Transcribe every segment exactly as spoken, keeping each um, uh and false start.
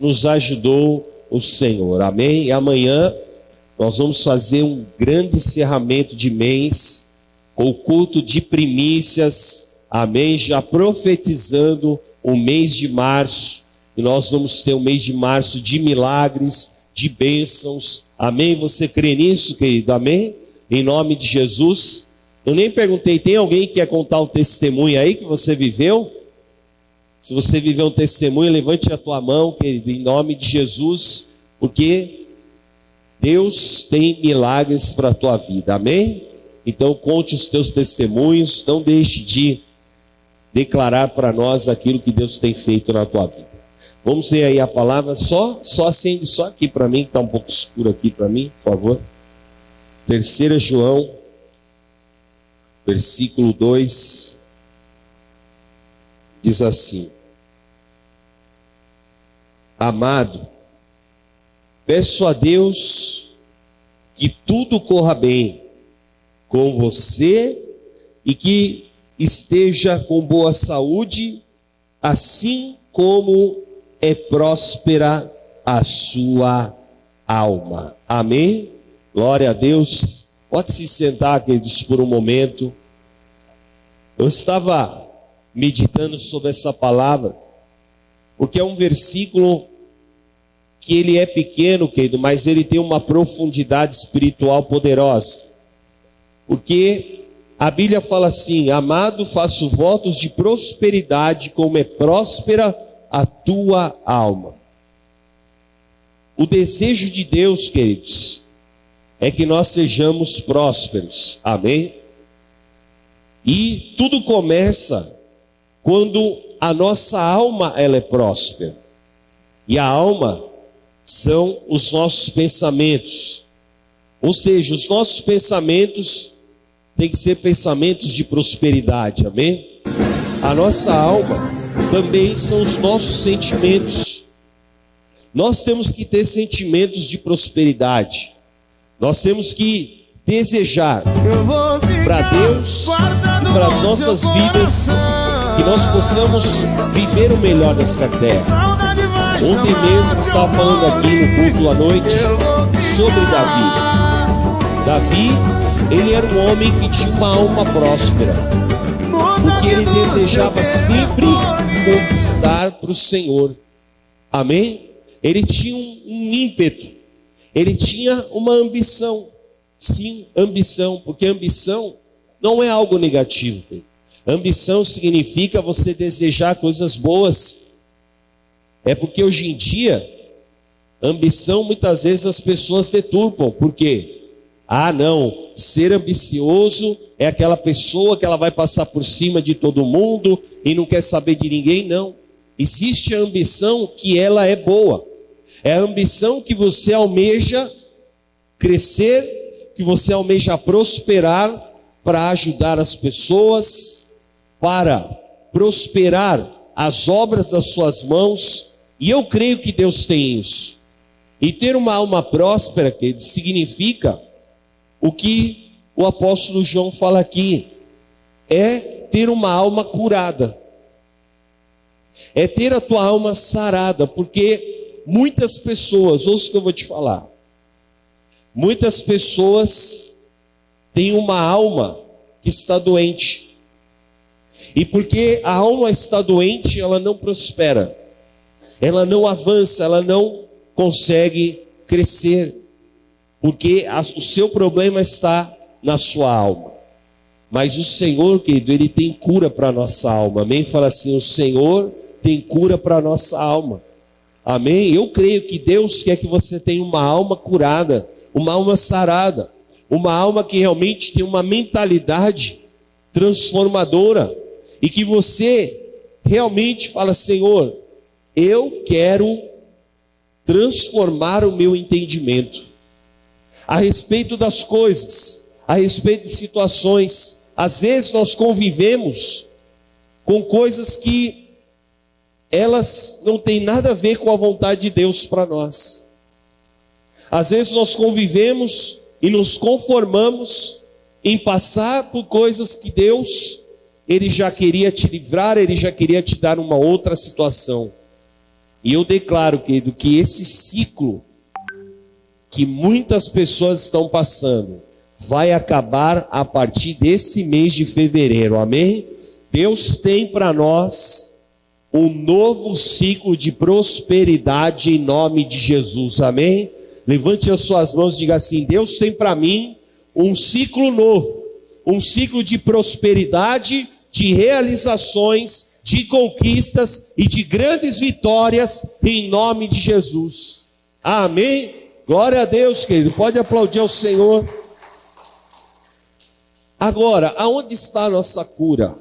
nos ajudou o Senhor. Amém? E amanhã nós vamos fazer um grande encerramento de mês, com o culto de primícias. Amém? Já profetizando o mês de março. E nós vamos ter um mês de março de milagres, de bênçãos. Amém? Você crê nisso, querido? Amém? Em nome de Jesus. Eu nem perguntei, tem alguém que quer contar um testemunho aí que você viveu? Se você viveu um testemunho, levante a tua mão, querido, em nome de Jesus, porque Deus tem milagres para a tua vida, amém? Então conte os teus testemunhos, não deixe de declarar para nós aquilo que Deus tem feito na tua vida. Vamos ler aí a palavra, só, só acende, só aqui para mim, que está um pouco escuro aqui para mim, por favor. Terceira João, versículo dois, diz assim: amado, peço a Deus que tudo corra bem com você e que esteja com boa saúde, assim como é próspera a sua alma. Amém? Glória a Deus. Pode se sentar, queridos, por um momento. Eu estava meditando sobre essa palavra, porque é um versículo que ele é pequeno, querido, mas ele tem uma profundidade espiritual poderosa. Porque a Bíblia fala assim: amado, faço votos de prosperidade, como é próspera a tua alma. O desejo de Deus, queridos, é que nós sejamos prósperos, amém? E tudo começa quando a nossa alma ela é próspera. E a alma são os nossos pensamentos. Ou seja, os nossos pensamentos têm que ser pensamentos de prosperidade, amém? A nossa alma também são os nossos sentimentos. Nós temos que ter sentimentos de prosperidade. Nós temos que desejar para Deus e para as nossas vidas que nós possamos viver o melhor desta terra. Ontem mesmo eu estava falando aqui no culto à noite sobre Davi. Davi, ele era um homem que tinha uma alma próspera, porque ele desejava sempre conquistar para o Senhor. Amém? Ele tinha um ímpeto. Ele tinha uma ambição, sim, ambição, porque ambição não é algo negativo. Ambição significa você desejar coisas boas. É porque hoje em dia, ambição muitas vezes as pessoas deturpam. Por quê? Ah, não, ser ambicioso é aquela pessoa que ela vai passar por cima de todo mundo e não quer saber de ninguém, não. Existe a ambição que ela é boa. É a ambição que você almeja crescer, que você almeja prosperar, para ajudar as pessoas, para prosperar as obras das suas mãos. E eu creio que Deus tem isso. E ter uma alma próspera, que significa o que o apóstolo João fala aqui, é ter uma alma curada, é ter a tua alma sarada, porque muitas pessoas, ouça o que eu vou te falar, muitas pessoas têm uma alma que está doente. E porque a alma está doente, ela não prospera, ela não avança, ela não consegue crescer, porque a, o seu problema está na sua alma. Mas o Senhor, querido, Ele tem cura para a nossa alma. Amém? Fala assim: o Senhor tem cura para a nossa alma. Amém? Eu creio que Deus quer que você tenha uma alma curada, uma alma sarada, uma alma que realmente tem uma mentalidade transformadora, e que você realmente fala: Senhor, eu quero transformar o meu entendimento a respeito das coisas, a respeito de situações. Às vezes nós convivemos com coisas que elas não têm nada a ver com a vontade de Deus para nós. Às vezes nós convivemos e nos conformamos em passar por coisas que Deus, Ele já queria te livrar, Ele já queria te dar uma outra situação. E eu declaro, querido, que esse ciclo que muitas pessoas estão passando vai acabar a partir desse mês de fevereiro, amém? Deus tem para nós um novo ciclo de prosperidade em nome de Jesus, amém? Levante as suas mãos e diga assim: Deus tem para mim um ciclo novo, um ciclo de prosperidade, de realizações, de conquistas e de grandes vitórias em nome de Jesus. Amém? Glória a Deus, querido. Pode aplaudir ao Senhor. Agora, aonde está a nossa cura?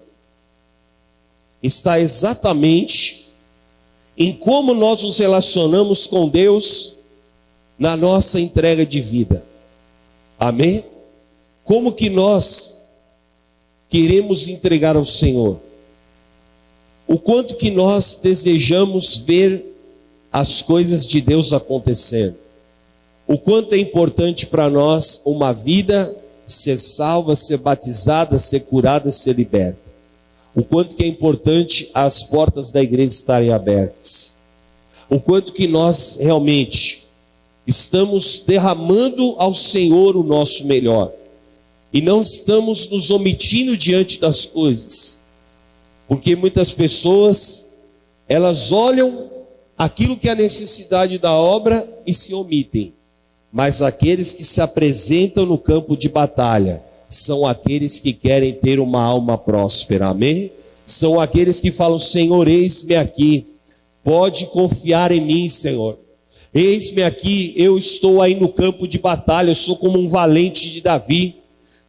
Está exatamente em como nós nos relacionamos com Deus na nossa entrega de vida. Amém? Como que nós queremos entregar ao Senhor? O quanto que nós desejamos ver as coisas de Deus acontecendo. O quanto é importante para nós uma vida ser salva, ser batizada, ser curada, ser liberta. O quanto que é importante as portas da igreja estarem abertas. O quanto que nós realmente estamos derramando ao Senhor o nosso melhor. E não estamos nos omitindo diante das coisas. Porque muitas pessoas, elas olham aquilo que é a necessidade da obra e se omitem. Mas aqueles que se apresentam no campo de batalha são aqueles que querem ter uma alma próspera, amém? São aqueles que falam: Senhor, eis-me aqui, pode confiar em mim, Senhor. Eis-me aqui, eu estou aí no campo de batalha, eu sou como um valente de Davi.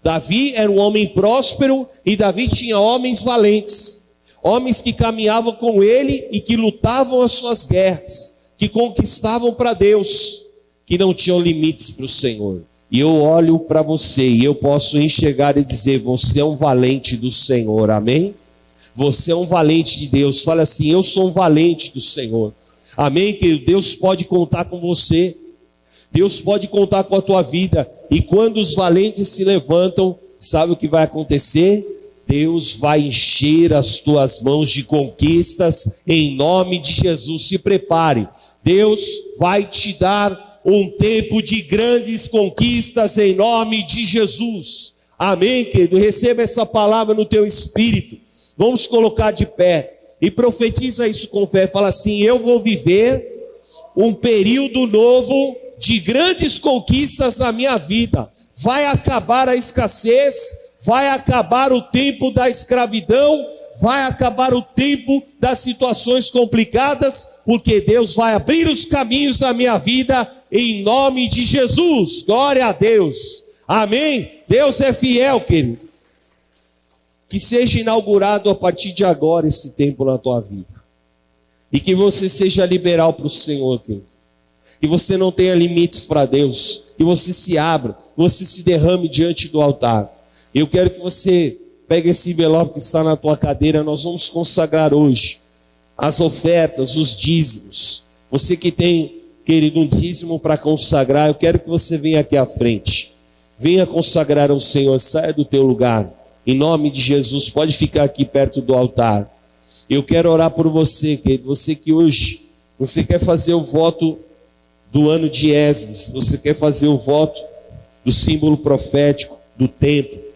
Davi era um homem próspero e Davi tinha homens valentes. Homens que caminhavam com ele e que lutavam as suas guerras, que conquistavam para Deus, que não tinham limites para o Senhor. E eu olho para você e eu posso enxergar e dizer: você é um valente do Senhor, amém? Você é um valente de Deus. Fala assim: eu sou um valente do Senhor, amém? Que Deus pode contar com você, Deus pode contar com a tua vida. E quando os valentes se levantam, sabe o que vai acontecer? Deus vai encher as tuas mãos de conquistas em nome de Jesus. Se prepare. Deus vai te dar um tempo de grandes conquistas em nome de Jesus. Amém, querido? Receba essa palavra no teu espírito. Vamos colocar de pé. E profetiza isso com fé. Fala assim: eu vou viver um período novo de grandes conquistas na minha vida. Vai acabar a escassez. Vai acabar o tempo da escravidão, vai acabar o tempo das situações complicadas, porque Deus vai abrir os caminhos da minha vida, em nome de Jesus. Glória a Deus. Amém? Deus é fiel, querido. Que seja inaugurado a partir de agora esse tempo na tua vida. E que você seja liberal para o Senhor, querido. Que você não tenha limites para Deus. Que você se abra, que você se derrame diante do altar. Eu quero que você pegue esse envelope que está na tua cadeira. Nós vamos consagrar hoje as ofertas, os dízimos. Você que tem, querido, um dízimo para consagrar, eu quero que você venha aqui à frente. Venha consagrar ao Senhor, saia do teu lugar. Em nome de Jesus, pode ficar aqui perto do altar. Eu quero orar por você, querido. Você que hoje, você quer fazer o voto do ano de Esdras. Você quer fazer o voto do símbolo profético, do tempo.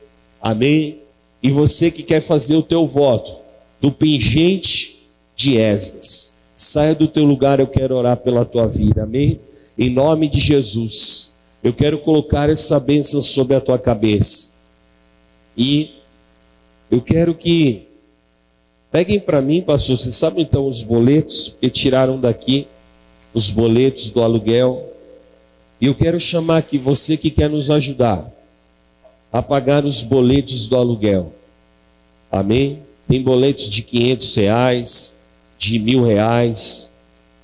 Amém? E você que quer fazer o teu voto do pingente de Esdras, saia do teu lugar, eu quero orar pela tua vida, amém? Em nome de Jesus, eu quero colocar essa bênção sobre a tua cabeça. E eu quero que peguem para mim, pastor, vocês sabem então os boletos, porque tiraram daqui os boletos do aluguel. E eu quero chamar aqui você que quer nos ajudar a pagar os boletos do aluguel, amém? Tem boletos de quinhentos reais, de mil reais,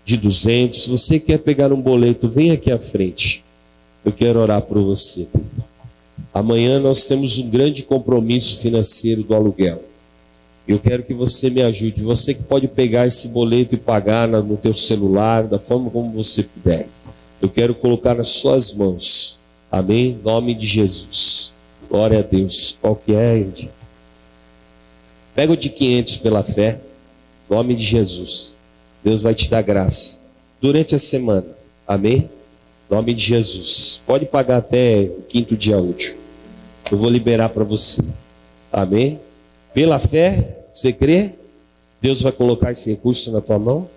de duzentos. Se você quer pegar um boleto, vem aqui à frente, eu quero orar por você. Amanhã nós temos um grande compromisso financeiro do aluguel, eu quero que você me ajude. Você que pode pegar esse boleto e pagar no teu celular, da forma como você puder, eu quero colocar nas suas mãos, amém? Em nome de Jesus. Glória a Deus. Qual que é? Pega o de quinhentos pela fé. Em nome de Jesus. Deus vai te dar graça durante a semana. Amém? Em nome de Jesus. Pode pagar até o quinto dia útil. Eu vou liberar para você. Amém? Pela fé, você crê? Deus vai colocar esse recurso na tua mão?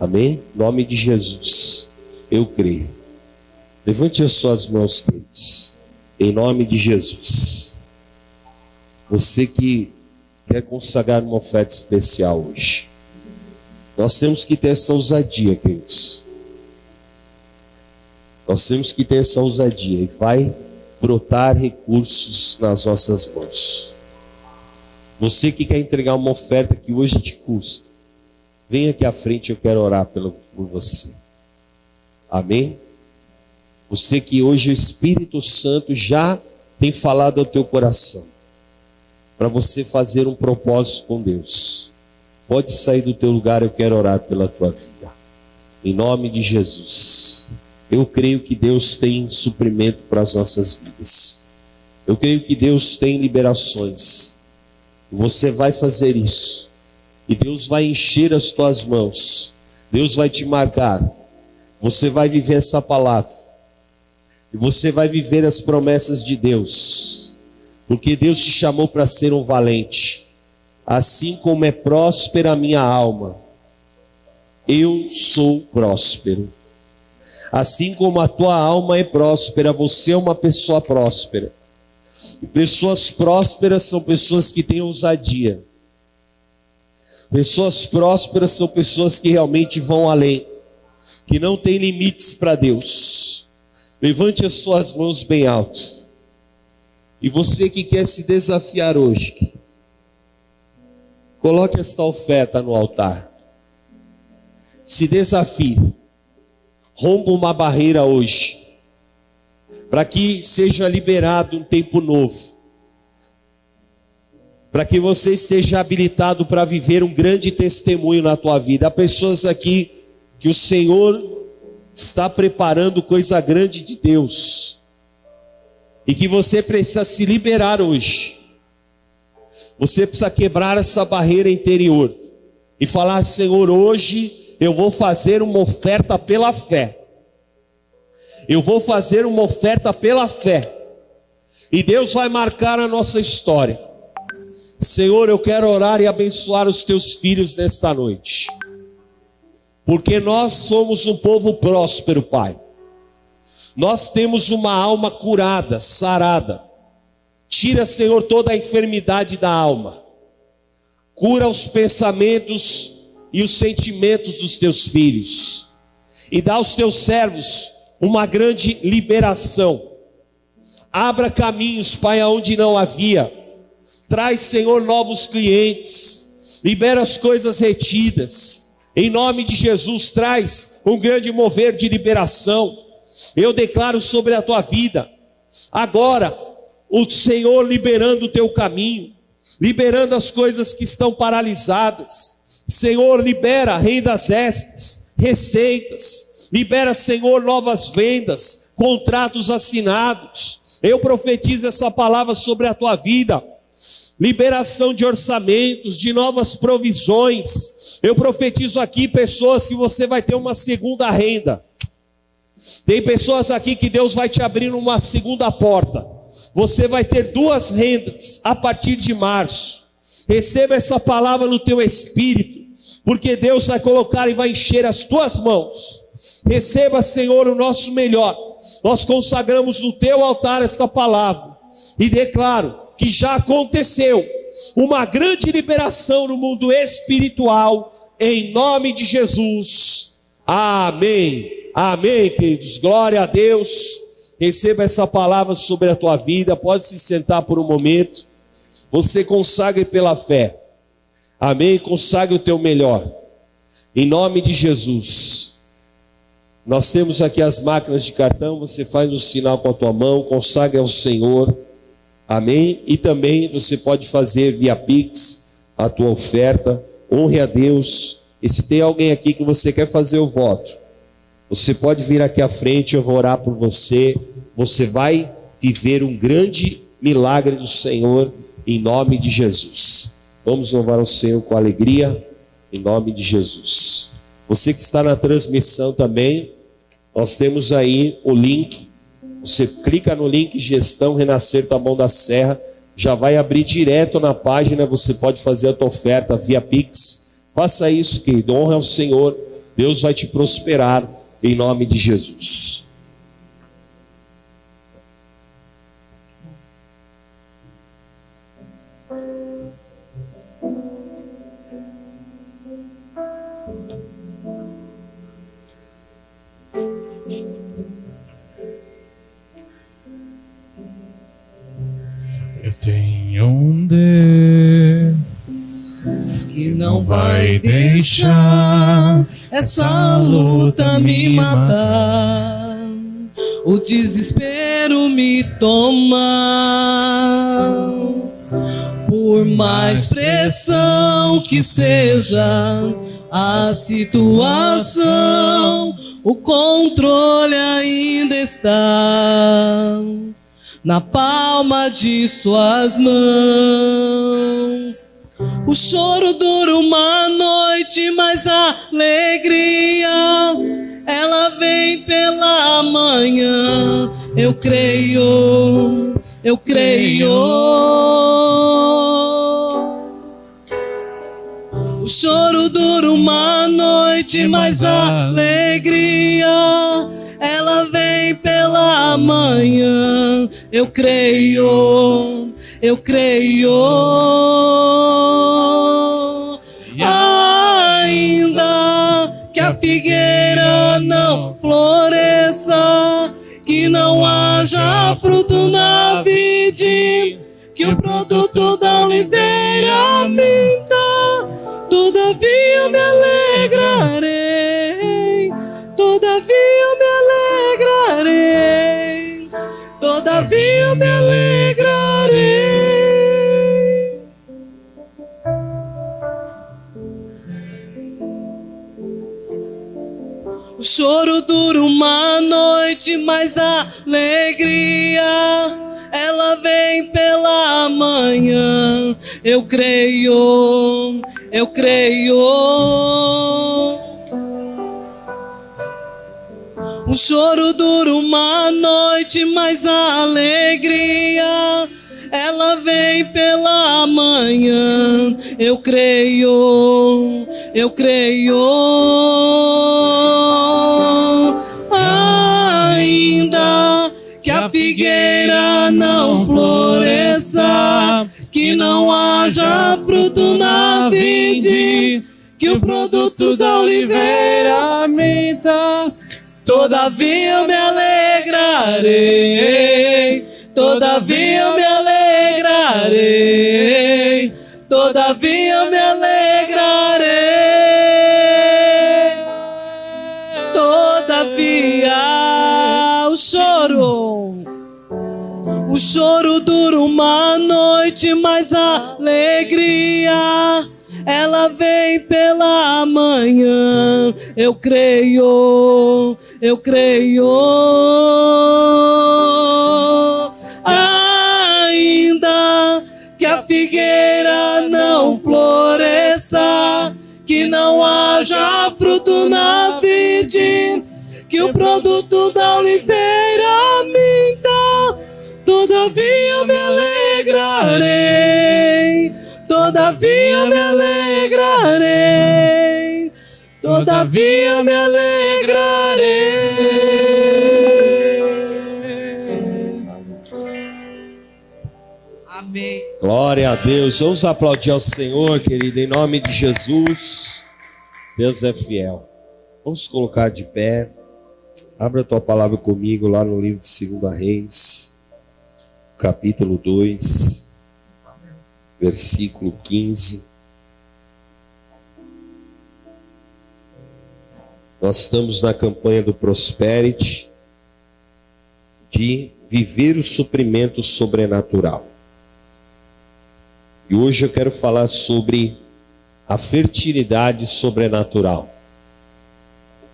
Amém? Em nome de Jesus. Eu creio. Levante as suas mãos, queridos. Em nome de Jesus. Você que quer consagrar uma oferta especial hoje. Nós temos que ter essa ousadia, queridos. Nós temos que ter essa ousadia. E vai brotar recursos nas nossas mãos. Você que quer entregar uma oferta que hoje te custa, venha aqui à frente, eu quero orar pelo, por você. Amém? Você que hoje o Espírito Santo já tem falado ao teu coração, para você fazer um propósito com Deus. Pode sair do teu lugar, eu quero orar pela tua vida. Em nome de Jesus. Eu creio que Deus tem suprimento para as nossas vidas. Eu creio que Deus tem liberações. Você vai fazer isso. E Deus vai encher as tuas mãos. Deus vai te marcar. Você vai viver essa palavra. E você vai viver as promessas de Deus. Porque Deus te chamou para ser um valente. Assim como é próspera a minha alma, eu sou próspero. Assim como a tua alma é próspera, você é uma pessoa próspera. E pessoas prósperas são pessoas que têm ousadia. Pessoas prósperas são pessoas que realmente vão além, que não têm limites para Deus. Levante as suas mãos bem alto. E você que quer se desafiar hoje, coloque esta oferta no altar. Se desafie. Rompa uma barreira hoje, para que seja liberado um tempo novo, para que você esteja habilitado para viver um grande testemunho na tua vida. Há pessoas aqui que o Senhor está preparando coisa grande de Deus, e que você precisa se liberar hoje. Você precisa quebrar essa barreira interior e falar: Senhor, hoje eu vou fazer uma oferta pela fé. Eu vou fazer uma oferta pela fé. E Deus vai marcar a nossa história. Senhor, eu quero orar e abençoar os teus filhos nesta noite. Porque nós somos um povo próspero, Pai. Nós temos uma alma curada, sarada. Tira, Senhor, toda a enfermidade da alma. Cura os pensamentos e os sentimentos dos teus filhos, e dá aos teus servos uma grande liberação. Abra caminhos, Pai, aonde não havia. Traz, Senhor, novos clientes. Libera as coisas retidas. Em nome de Jesus, traz um grande mover de liberação. Eu declaro sobre a tua vida agora o Senhor liberando o teu caminho, liberando as coisas que estão paralisadas. Senhor, libera rendas extras, receitas. Libera, Senhor, novas vendas, contratos assinados. Eu profetizo essa palavra sobre a tua vida. Liberação de orçamentos, de novas provisões. Eu profetizo aqui pessoas que você vai ter uma segunda renda. Tem pessoas aqui que Deus vai te abrir uma segunda porta. Você vai ter duas rendas a partir de março. Receba essa palavra no teu espírito, porque Deus vai colocar e vai encher as tuas mãos. Receba, Senhor, o nosso melhor. Nós consagramos no teu altar esta palavra. E declaro que já aconteceu uma grande liberação no mundo espiritual, em nome de Jesus. Amém. Amém, queridos. Glória a Deus. Receba essa palavra sobre a tua vida. Pode se sentar por um momento. Você consagre pela fé. Amém? Consagre o teu melhor. Em nome de Jesus. Nós temos aqui as máquinas de cartão. Você faz o sinal com a tua mão. Consagre ao Senhor. Amém? E também você pode fazer via Pix a tua oferta. Honre a Deus. E se tem alguém aqui que você quer fazer o voto, você pode vir aqui à frente. Eu vou orar por você. Você vai viver um grande milagre do Senhor. Em nome de Jesus. Vamos louvar o Senhor com alegria. em nome de Jesus. Você que está na transmissão também, nós temos aí o link. Você clica no link Gestão Renascer Taboão da Serra, já vai abrir direto na página, você pode fazer a tua oferta via Pix. Faça isso, querido, honra ao Senhor, Deus vai te prosperar em nome de Jesus. Tem um Deus que não vai deixar essa luta me matar, o desespero me tomar. Por mais pressão que seja a situação, o controle ainda está na palma de suas mãos. O choro dura uma noite, mas a alegria ela vem pela manhã. Eu creio, eu creio. O choro dura uma noite, mas a alegria ela vem pela manhã. Eu creio, eu creio. Ainda que a figueira não floresça, que não haja fruto na vide, que o produto da oliveira minta, todavia me alegrarei, todavia me alegrarei, todavia eu me alegrarei. O choro dura uma noite, mas a alegria ela vem pela manhã. Eu creio, eu creio. O choro dura uma noite, mas a alegria ela vem pela manhã. Eu creio, eu creio. Ainda que a figueira não floresça, que não haja fruto na vide, que o produto da oliveira minta, todavia eu me alegrarei, todavia eu me alegrarei, todavia eu me alegrarei. Todavia o choro, o choro dura uma noite, mas a alegria ela vem pela manhã. Eu creio, eu creio. Ainda que a figueira não floresça, que não haja fruto na vide, que o produto da oliveira minta, todavia eu me alegrarei, todavia me alegrarei, todavia me alegrarei. Amém. Glória a Deus. Vamos aplaudir ao Senhor, querido, em nome de Jesus. Deus é fiel. Vamos colocar de pé. Abra a tua palavra comigo lá no livro de Segunda Reis, capítulo dois. Versículo quinze. Nós estamos na campanha do Prosperity, de viver o suprimento sobrenatural. E hoje eu quero falar sobre a fertilidade sobrenatural.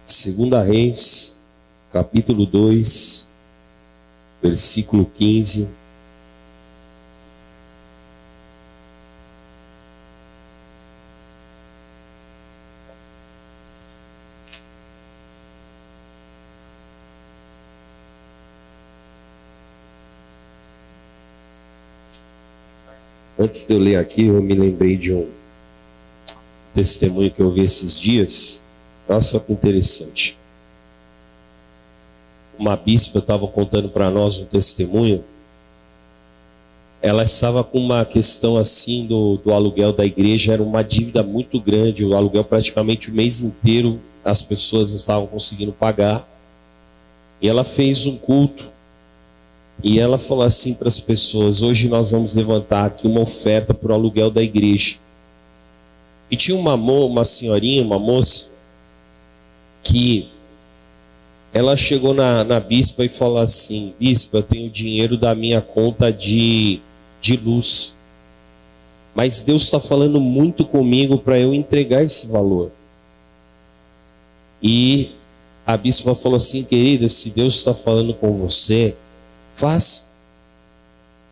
Segunda Reis, capítulo dois, versículo quinze. Antes de eu ler aqui, eu me lembrei de um testemunho que eu vi esses dias. Olha só que interessante. Uma bispa estava contando para nós um testemunho. Ela estava com uma questão assim do, do aluguel da igreja. Era uma dívida muito grande. O aluguel praticamente o mês inteiro as pessoas não estavam conseguindo pagar. E ela fez um culto. E ela falou assim para as pessoas: hoje nós vamos levantar aqui uma oferta para o aluguel da igreja. E tinha uma, uma senhorinha, uma moça, que ela chegou na, na bispa e falou assim: bispa, eu tenho dinheiro da minha conta de, de luz, mas Deus está falando muito comigo para eu entregar esse valor. E a bispa falou assim: querida, se Deus está falando com você, faz.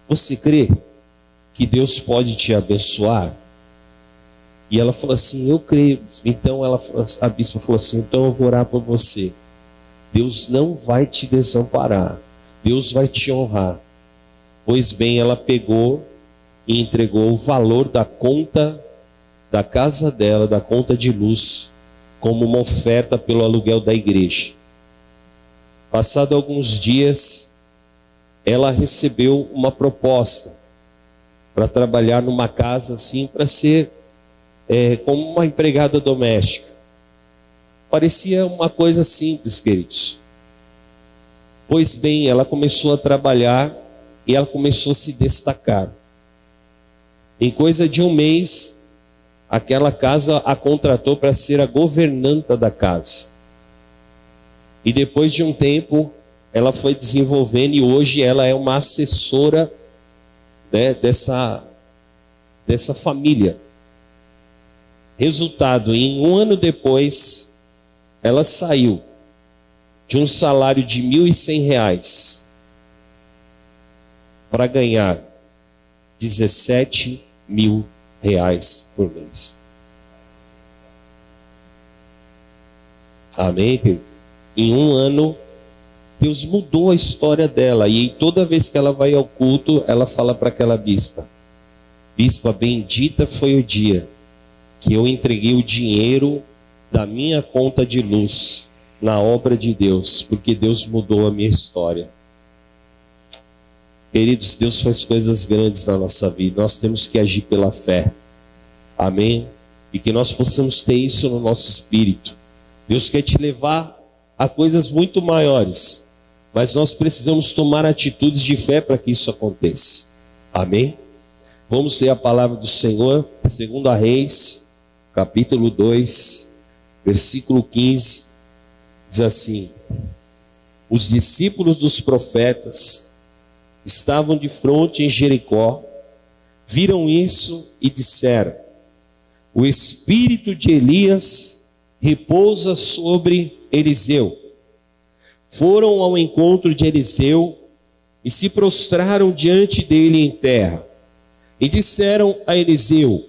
Você crê que Deus pode te abençoar? E ela falou assim: eu creio. Então ela, a bispa falou assim: então eu vou orar por você. Deus não vai te desamparar. Deus vai te honrar. Pois bem, ela pegou e entregou o valor da conta da casa dela, da conta de luz, como uma oferta pelo aluguel da igreja. Passado alguns dias, ela recebeu uma proposta para trabalhar numa casa assim, para ser é, como uma empregada doméstica. Parecia uma coisa simples, queridos. Pois bem, ela começou a trabalhar e ela começou a se destacar. Em coisa de um mês, aquela casa a contratou para ser a governanta da casa. E depois de um tempo, ela foi desenvolvendo e hoje ela é uma assessora, né, dessa, dessa família. Resultado, em um ano depois, ela saiu de um salário de mil e cem reais para ganhar dezessete mil reais por mês. Amém, querido? Em um ano, Deus mudou a história dela. E toda vez que ela vai ao culto, ela fala para aquela bispa: bispa, bendita foi o dia que eu entreguei o dinheiro da minha conta de luz na obra de Deus, porque Deus mudou a minha história. Queridos, Deus faz coisas grandes na nossa vida. Nós temos que agir pela fé. Amém? E que nós possamos ter isso no nosso espírito. Deus quer te levar a coisas muito maiores, mas nós precisamos tomar atitudes de fé para que isso aconteça. Amém? Vamos ler a palavra do Senhor, segundo a Reis, capítulo dois, versículo quinze, diz assim: os discípulos dos profetas estavam de fronte em Jericó, viram isso e disseram: o espírito de Elias repousa sobre Eliseu. Foram ao encontro de Eliseu e se prostraram diante dele em terra. E disseram a Eliseu: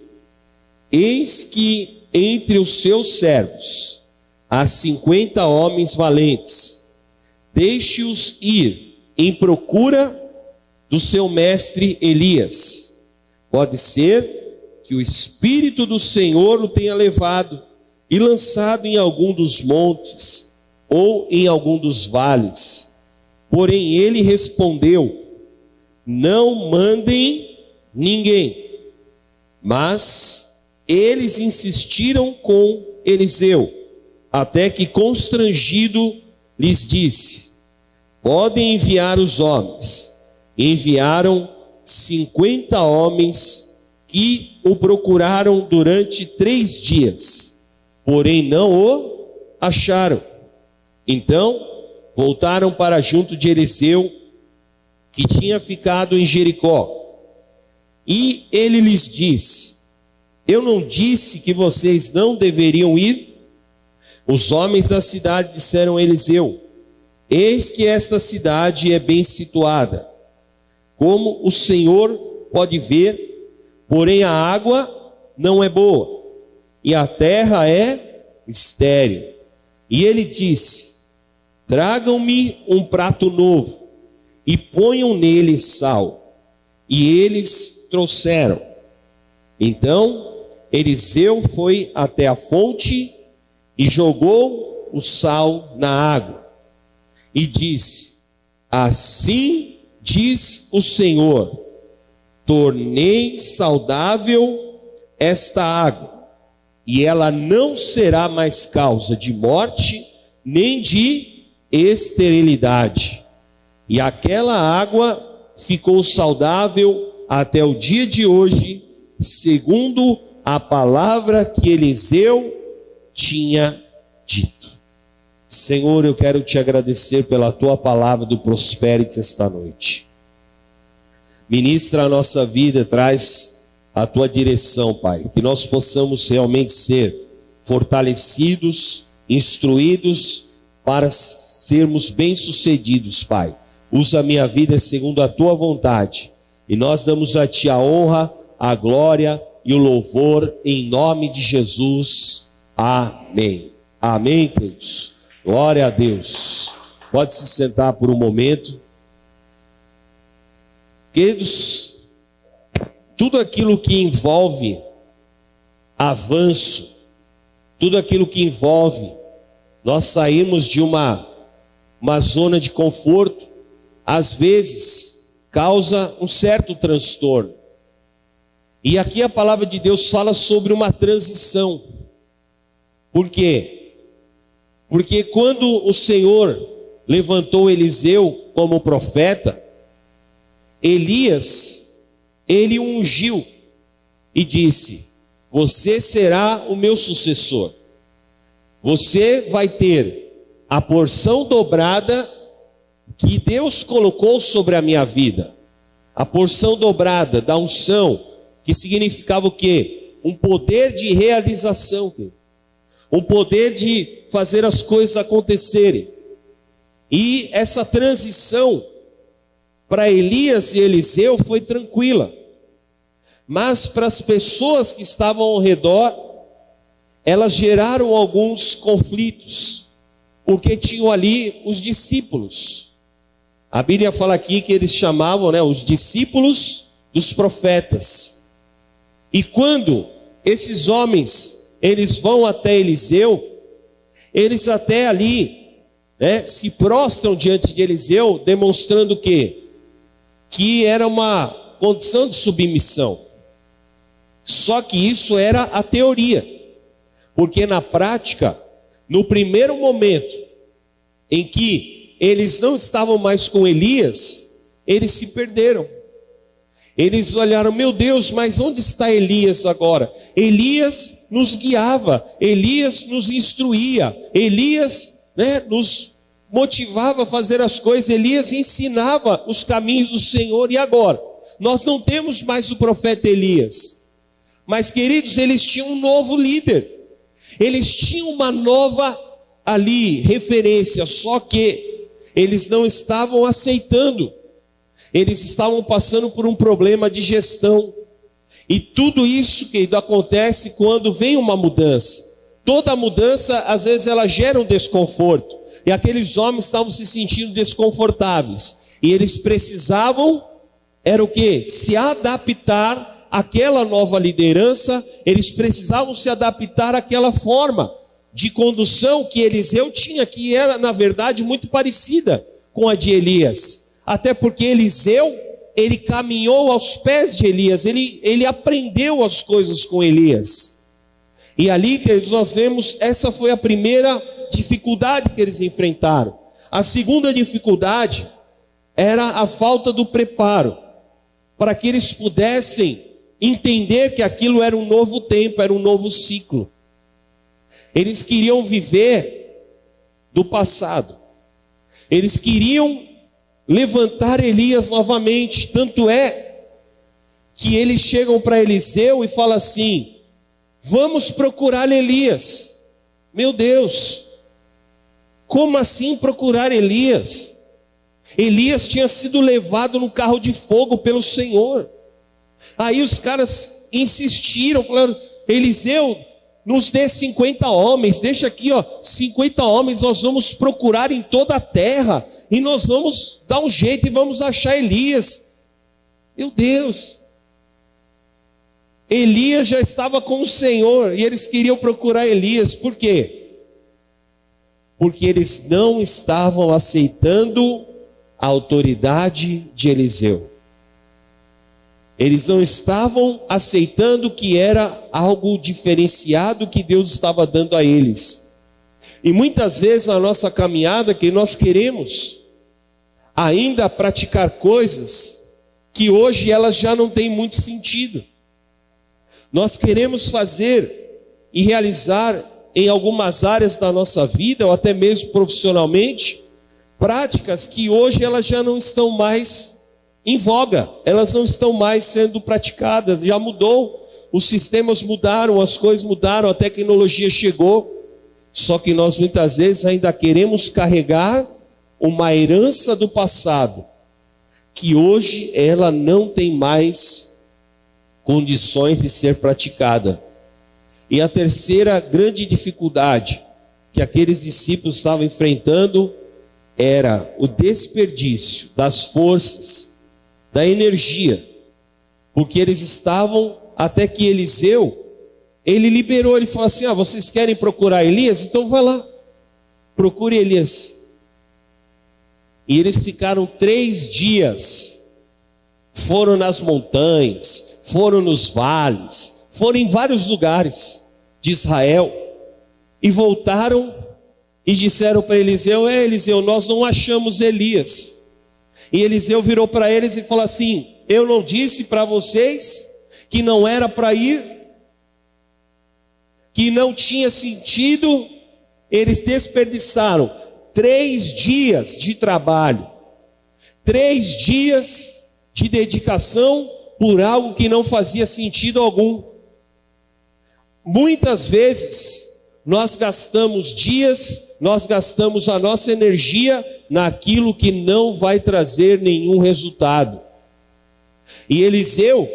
eis que entre os seus servos há cinquenta homens valentes. Deixe-os ir em procura do seu mestre Elias. Pode ser que o Espírito do Senhor o tenha levado e lançado em algum dos montes, ou em algum dos vales. Porém ele respondeu: não mandem ninguém. Mas eles insistiram com Eliseu, até que constrangido lhes disse: podem enviar os homens. E enviaram cinquenta homens, que o procuraram durante três dias. Porém não o acharam. Então voltaram para junto de Eliseu, que tinha ficado em Jericó. E ele lhes disse: eu não disse que vocês não deveriam ir? Os homens da cidade disseram a Eliseu: eis que esta cidade é bem situada, como o Senhor pode ver, porém a água não é boa, e a terra é estéril. E ele disse: tragam-me um prato novo e ponham nele sal. E eles trouxeram. Então Eliseu foi até a fonte e jogou o sal na água e disse: assim diz o Senhor, tornei saudável esta água, e ela não será mais causa de morte nem de esterilidade. E aquela água ficou saudável até o dia de hoje, segundo a palavra que Eliseu tinha dito. Senhor, eu quero te agradecer pela tua palavra do Prosperity esta noite. Ministra a nossa vida, traz a tua direção, Pai, que nós possamos realmente ser fortalecidos, instruídos para sermos bem-sucedidos, Pai. Usa a minha vida segundo a tua vontade, e nós damos a ti a honra, a glória e o louvor, em nome de Jesus. Amém. Amém, queridos. Glória a Deus. Pode se sentar por um momento. Queridos, tudo aquilo que envolve avanço, tudo aquilo que envolve nós saímos de uma, uma zona de conforto, às vezes causa um certo transtorno. E aqui a palavra de Deus fala sobre uma transição. Por quê? Porque quando o Senhor levantou Eliseu como profeta, Elias, ele ungiu e disse: você será o meu sucessor. Você vai ter a porção dobrada que Deus colocou sobre a minha vida. A porção dobrada da unção, que significava o quê? Um poder de realização. Um poder de fazer as coisas acontecerem. E essa transição para Elias e Eliseu foi tranquila. Mas para as pessoas que estavam ao redor, elas geraram alguns conflitos, porque tinham ali os discípulos. A Bíblia fala aqui que eles chamavam, né, os discípulos dos profetas. E quando esses homens, eles vão até Eliseu, eles até ali, né, se prostram diante de Eliseu, demonstrando o quê? Que era uma condição de submissão. Só que isso era a teoria, porque na prática, no primeiro momento em que eles não estavam mais com Elias, eles se perderam. Eles olharam: meu Deus, mas onde está Elias agora? Elias nos guiava, Elias nos instruía, Elias, né, nos motivava a fazer as coisas, Elias ensinava os caminhos do Senhor. E agora? Nós não temos mais o profeta Elias. Mas, queridos, eles tinham um novo líder. Eles tinham uma nova ali referência, só que eles não estavam aceitando. Eles estavam passando por um problema de gestão. E tudo isso, querido, acontece quando vem uma mudança. Toda mudança, às vezes, ela gera um desconforto. E aqueles homens estavam se sentindo desconfortáveis. E eles precisavam, era o quê? Se adaptar aquela nova liderança. Eles precisavam se adaptar àquela forma de condução que Eliseu tinha, que era, na verdade, muito parecida com a de Elias. Até porque Eliseu, ele caminhou aos pés de Elias, ele, ele aprendeu as coisas com Elias. E ali, queridos, nós vemos, essa foi a primeira dificuldade que eles enfrentaram. A segunda dificuldade era a falta do preparo, para que eles pudessem entender que aquilo era um novo tempo, era um novo ciclo. Eles queriam viver do passado. Eles queriam levantar Elias novamente. Tanto é que eles chegam para Eliseu e falam assim: vamos procurar Elias. Meu Deus, como assim procurar Elias? Elias tinha sido levado no carro de fogo pelo Senhor. Aí os caras insistiram, falando: Eliseu, nos dê cinquenta homens, deixa aqui, ó, cinquenta homens, nós vamos procurar em toda a terra, e nós vamos dar um jeito e vamos achar Elias. Meu Deus, Elias já estava com o Senhor e eles queriam procurar Elias. Por quê? Porque eles não estavam aceitando a autoridade de Eliseu. Eles não estavam aceitando que era algo diferenciado que Deus estava dando a eles. E muitas vezes na nossa caminhada que nós queremos ainda praticar coisas que hoje elas já não têm muito sentido. Nós queremos fazer e realizar em algumas áreas da nossa vida, ou até mesmo profissionalmente, práticas que hoje elas já não estão mais em voga, elas não estão mais sendo praticadas, já mudou, os sistemas mudaram, as coisas mudaram, a tecnologia chegou, só que nós muitas vezes ainda queremos carregar uma herança do passado, que hoje ela não tem mais condições de ser praticada. E a terceira grande dificuldade que aqueles discípulos estavam enfrentando era o desperdício das forças, da energia, porque eles estavam, até que Eliseu, ele liberou, ele falou assim, ah, vocês querem procurar Elias? Então vá lá, procure Elias. E eles ficaram três dias, foram nas montanhas, foram nos vales, foram em vários lugares de Israel, e voltaram e disseram para Eliseu, é Eliseu, nós não achamos Elias. E Eliseu virou para eles e falou assim, eu não disse para vocês que não era para ir? Que não tinha sentido? Eles desperdiçaram três dias de trabalho, três dias de dedicação por algo que não fazia sentido algum. Muitas vezes nós gastamos dias, nós gastamos a nossa energia naquilo que não vai trazer nenhum resultado. E Eliseu,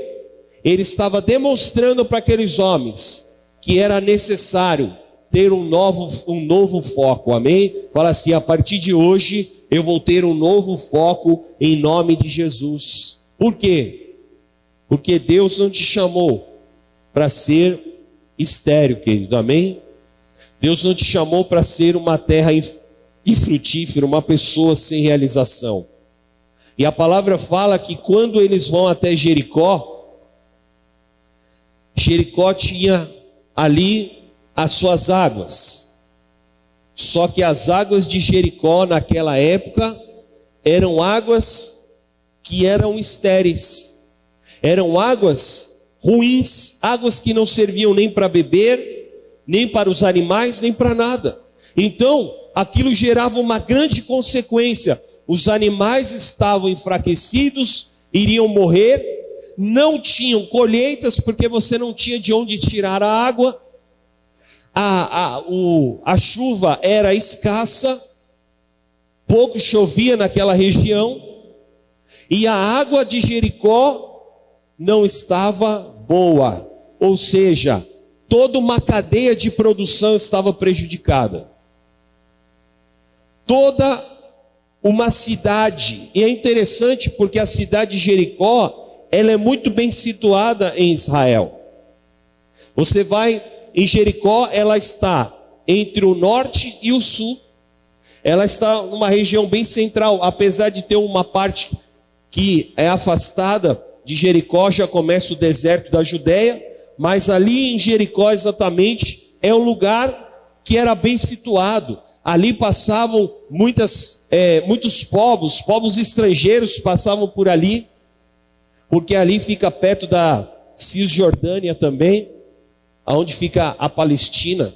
ele estava demonstrando para aqueles homens que era necessário ter um novo, um novo foco, amém? Fala assim, a partir de hoje eu vou ter um novo foco em nome de Jesus. Por quê? Porque Deus não te chamou para ser estéril, querido, amém? Deus não te chamou para ser uma terra infértil e frutífero, uma pessoa sem realização. E a palavra fala que quando eles vão até Jericó, Jericó tinha ali as suas águas. Só que as águas de Jericó naquela época eram águas que eram estéreis, eram águas ruins, águas que não serviam nem para beber, nem para os animais, nem para nada. Então aquilo gerava uma grande consequência. Os animais estavam enfraquecidos, iriam morrer, não tinham colheitas, porque você não tinha de onde tirar a água. A, a, o, a chuva era escassa, pouco chovia naquela região, e a água de Jericó não estava boa. Ou seja, toda uma cadeia de produção estava prejudicada. Toda uma cidade, e é interessante porque a cidade de Jericó, ela é muito bem situada em Israel. Você vai em Jericó, ela está entre o norte e o sul, ela está numa região bem central, apesar de ter uma parte que é afastada de Jericó, já começa o deserto da Judéia, mas ali em Jericó exatamente é um lugar que era bem situado. Ali passavam muitas, é, muitos povos, povos estrangeiros passavam por ali, porque ali fica perto da Cisjordânia também, onde fica a Palestina.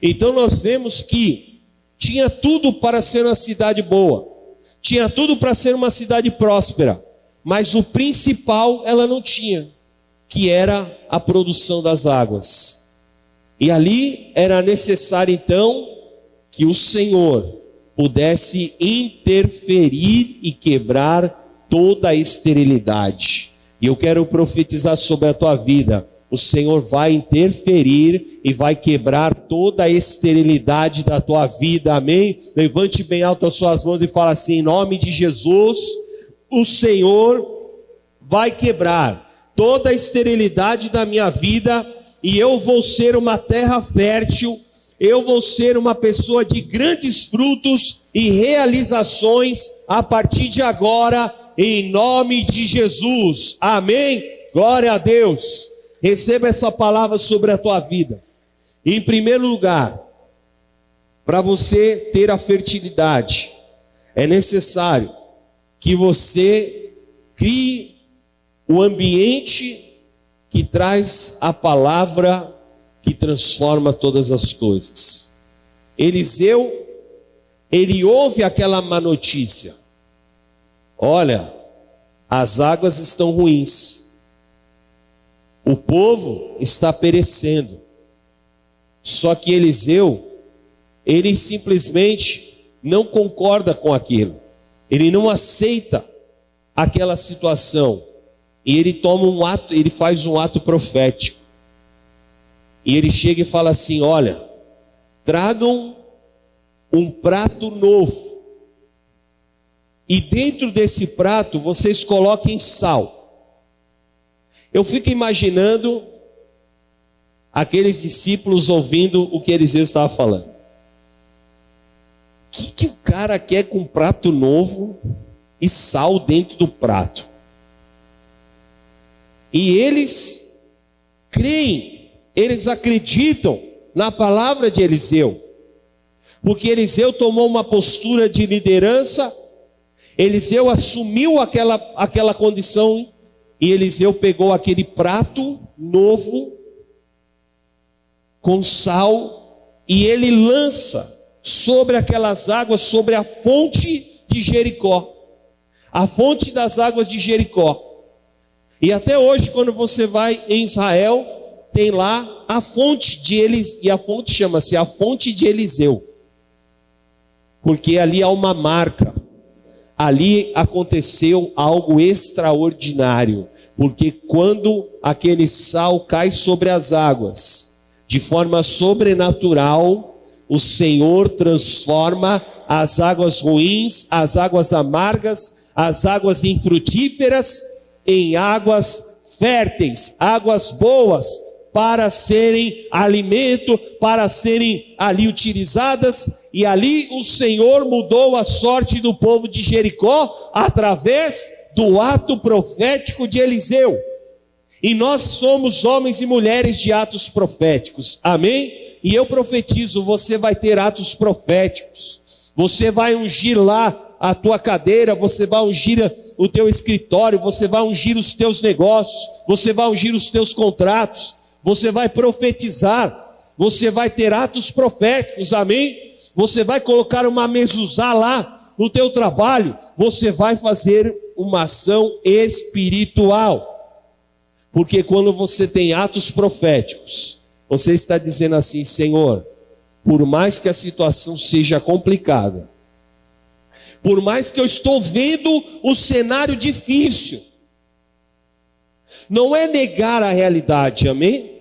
Então nós vemos que tinha tudo para ser uma cidade boa, tinha tudo para ser uma cidade próspera, mas o principal ela não tinha, que era a produção das águas. E ali era necessário então que o Senhor pudesse interferir e quebrar toda a esterilidade. E eu quero profetizar sobre a tua vida. O Senhor vai interferir e vai quebrar toda a esterilidade da tua vida, amém? Levante bem alto as suas mãos e fala assim, em nome de Jesus, o Senhor vai quebrar toda a esterilidade da minha vida e eu vou ser uma terra fértil, eu vou ser uma pessoa de grandes frutos e realizações a partir de agora, em nome de Jesus. Amém? Glória a Deus. Receba essa palavra sobre a tua vida. Em primeiro lugar, para você ter a fertilidade, é necessário que você crie o ambiente que traz a palavra que transforma todas as coisas. Eliseu, ele ouve aquela má notícia. Olha, as águas estão ruins. O povo está perecendo. Só que Eliseu, ele simplesmente não concorda com aquilo. Ele não aceita aquela situação. E ele toma um ato, ele faz um ato profético. E ele chega e fala assim: olha, tragam um prato novo. E dentro desse prato vocês coloquem sal. Eu fico imaginando aqueles discípulos ouvindo o que Eliseu estava falando. O que, que o cara quer com um prato novo e sal dentro do prato? E eles creem, eles acreditam na palavra de Eliseu. Porque Eliseu tomou uma postura de liderança, Eliseu assumiu aquela, aquela condição, e Eliseu pegou aquele prato novo com sal e ele lança sobre aquelas águas, sobre a fonte de Jericó, a fonte das águas de Jericó. E até hoje, quando você vai em Israel, tem lá a fonte de Eliseu, e a fonte chama-se a fonte de Eliseu, porque ali há uma marca, ali aconteceu algo extraordinário, porque quando aquele sal cai sobre as águas, de forma sobrenatural, o Senhor transforma as águas ruins, as águas amargas, as águas infrutíferas em águas férteis, águas boas, para serem alimento, para serem ali utilizadas. E ali o Senhor mudou a sorte do povo de Jericó através do ato profético de Eliseu. E nós somos homens e mulheres de atos proféticos. Amém? E eu profetizo, você vai ter atos proféticos. Você vai ungir lá a tua cadeira, você vai ungir o teu escritório, você vai ungir os teus negócios, você vai ungir os teus contratos, você vai profetizar, você vai ter atos proféticos, amém? Você vai colocar uma mezuzá lá no teu trabalho, você vai fazer uma ação espiritual. Porque quando você tem atos proféticos, você está dizendo assim: Senhor, por mais que a situação seja complicada, por mais que eu estou vendo um cenário difícil, não é negar a realidade, amém?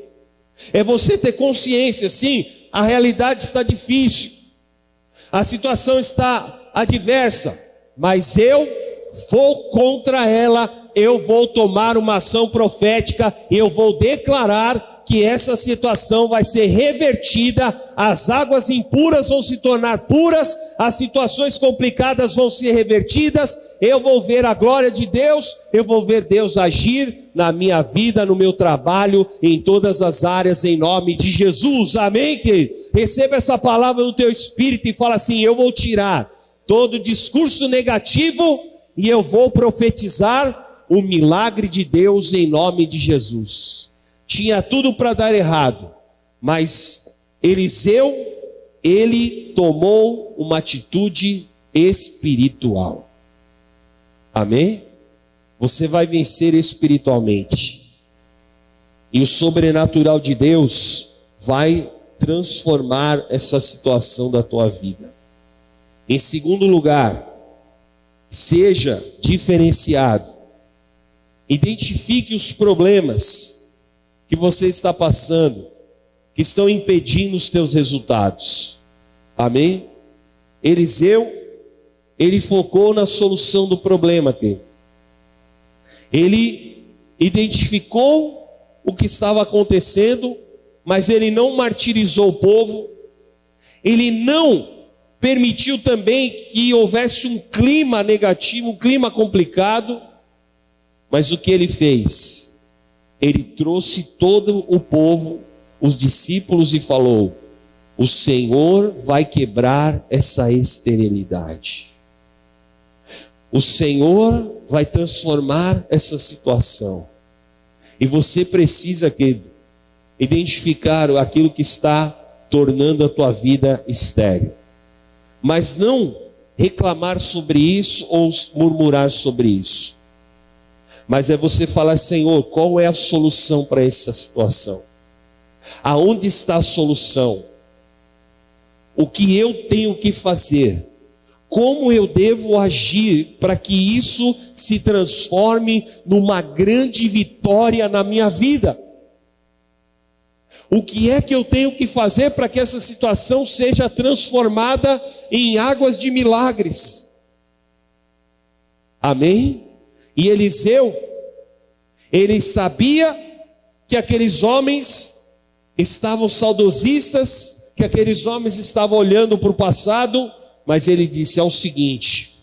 É você ter consciência, sim, a realidade está difícil, a situação está adversa, mas eu vou contra ela, eu vou tomar uma ação profética, eu vou declarar que essa situação vai ser revertida, as águas impuras vão se tornar puras, as situações complicadas vão ser revertidas, eu vou ver a glória de Deus, eu vou ver Deus agir na minha vida, no meu trabalho, em todas as áreas, em nome de Jesus, amém, querido? Receba essa palavra no teu espírito e fala assim: eu vou tirar todo discurso negativo e eu vou profetizar o milagre de Deus em nome de Jesus. Tinha tudo para dar errado, mas Eliseu, ele tomou uma atitude espiritual. Amém? Você vai vencer espiritualmente. E o sobrenatural de Deus vai transformar essa situação da tua vida. Em segundo lugar, seja diferenciado. Identifique os problemas que você está passando, que estão impedindo os teus resultados. Amém? Eliseu, ele focou na solução do problema, querido. Ele identificou o que estava acontecendo, mas ele não martirizou o povo, ele não permitiu também que houvesse um clima negativo, um clima complicado, mas o que ele fez? Ele trouxe todo o povo, os discípulos, e falou: o Senhor vai quebrar essa esterilidade. O Senhor vai transformar essa situação. E você precisa, querido, identificar aquilo que está tornando a tua vida estéril. Mas não reclamar sobre isso ou murmurar sobre isso. Mas é você falar: Senhor, qual é a solução para essa situação? Aonde está a solução? O que eu tenho que fazer? Como eu devo agir para que isso se transforme numa grande vitória na minha vida? O que é que eu tenho que fazer para que essa situação seja transformada em águas de milagres? Amém? E Eliseu, ele sabia que aqueles homens estavam saudosistas, que aqueles homens estavam olhando para o passado, mas ele disse: é o seguinte,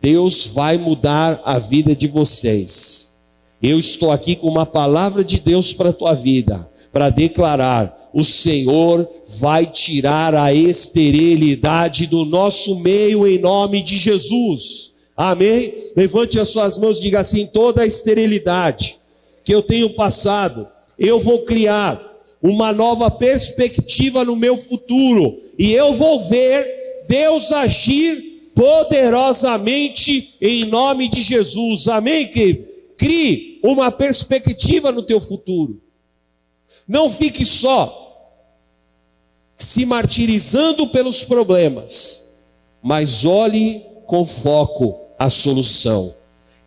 Deus vai mudar a vida de vocês. Eu estou aqui com uma palavra de Deus para a tua vida, para declarar: o Senhor vai tirar a esterilidade do nosso meio em nome de Jesus. Amém? Levante as suas mãos e diga assim: toda a esterilidade que eu tenho passado, eu vou criar uma nova perspectiva no meu futuro, e eu vou ver Deus agir poderosamente em nome de Jesus. Amém, querido? Crie uma perspectiva no teu futuro. Não fique só se martirizando pelos problemas, mas olhe com foco a solução.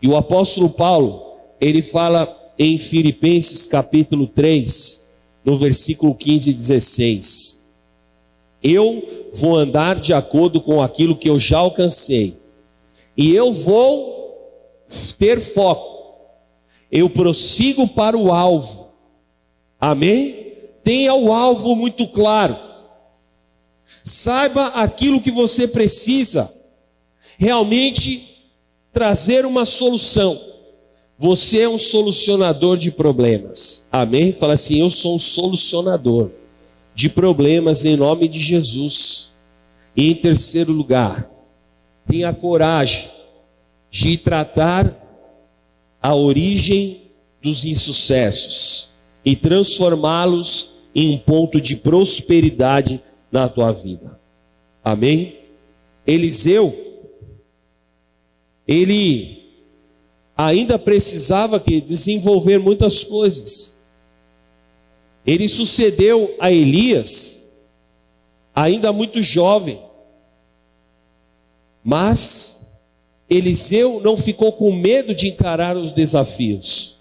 E o apóstolo Paulo, ele fala em Filipenses capítulo três, no versículo quinze e dezesseis. Eu vou andar de acordo com aquilo que eu já alcancei. E eu vou ter foco. Eu prossigo para o alvo. Amém? Tenha o alvo muito claro. Saiba aquilo que você precisa realmente trazer uma solução. Você é um solucionador de problemas. Amém? Fala assim: eu sou um solucionador de problemas em nome de Jesus. E em terceiro lugar, tenha coragem de tratar a origem dos insucessos e transformá-los em um ponto de prosperidade na tua vida. Amém? Eliseu, ele ainda precisava que desenvolver muitas coisas. Ele sucedeu a Elias, ainda muito jovem. Mas Eliseu não ficou com medo de encarar os desafios.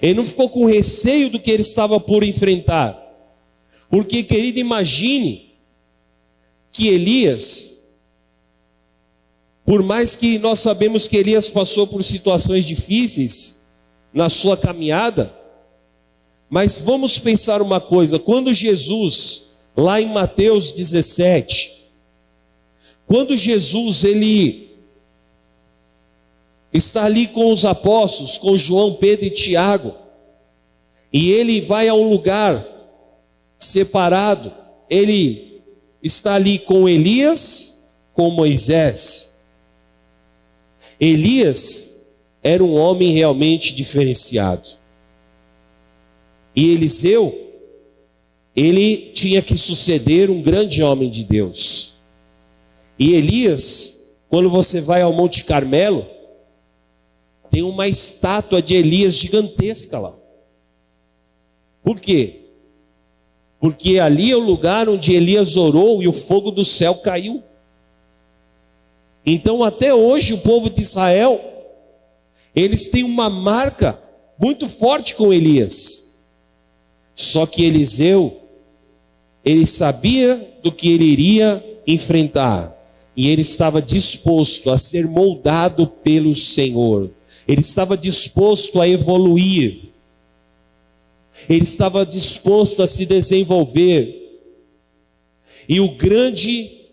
Ele não ficou com receio do que ele estava por enfrentar. Porque, querido, imagine que Elias... Por mais que nós sabemos que Elias passou por situações difíceis na sua caminhada, mas vamos pensar uma coisa: quando Jesus, lá em Mateus dezessete, quando Jesus ele está ali com os apóstolos, com João, Pedro e Tiago, e ele vai a um lugar separado, ele está ali com Elias, com Moisés. Elias era um homem realmente diferenciado. E Eliseu, ele tinha que suceder um grande homem de Deus. E Elias, quando você vai ao Monte Carmelo, tem uma estátua de Elias gigantesca lá. Por quê? Porque ali é o lugar onde Elias orou e o fogo do céu caiu. Então até hoje o povo de Israel, eles têm uma marca muito forte com Elias. Só que Eliseu, ele sabia do que ele iria enfrentar. E ele estava disposto a ser moldado pelo Senhor. Ele estava disposto a evoluir. Ele estava disposto a se desenvolver. E o grande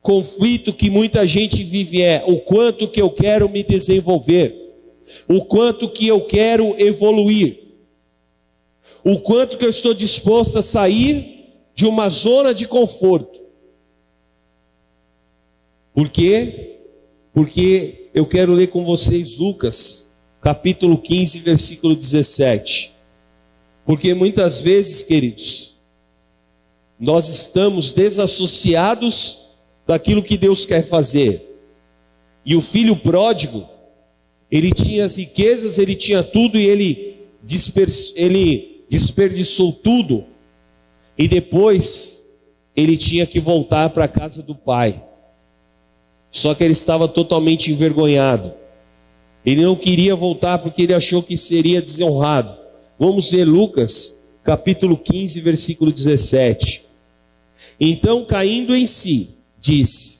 conflito que muita gente vive é o quanto que eu quero me desenvolver, o quanto que eu quero evoluir, o quanto que eu estou disposto a sair de uma zona de conforto. Por quê? Porque eu quero ler com vocês Lucas, capítulo quinze, versículo dezessete. Porque muitas vezes, queridos, nós estamos desassociados daquilo que Deus quer fazer. E o filho pródigo, ele tinha as riquezas, ele tinha tudo e ele, desper... ele desperdiçou tudo. E depois, ele tinha que voltar para a casa do pai. Só que ele estava totalmente envergonhado. Ele não queria voltar porque ele achou que seria desonrado. Vamos ver Lucas, capítulo quinze, versículo dezessete. Então, caindo em si, disse: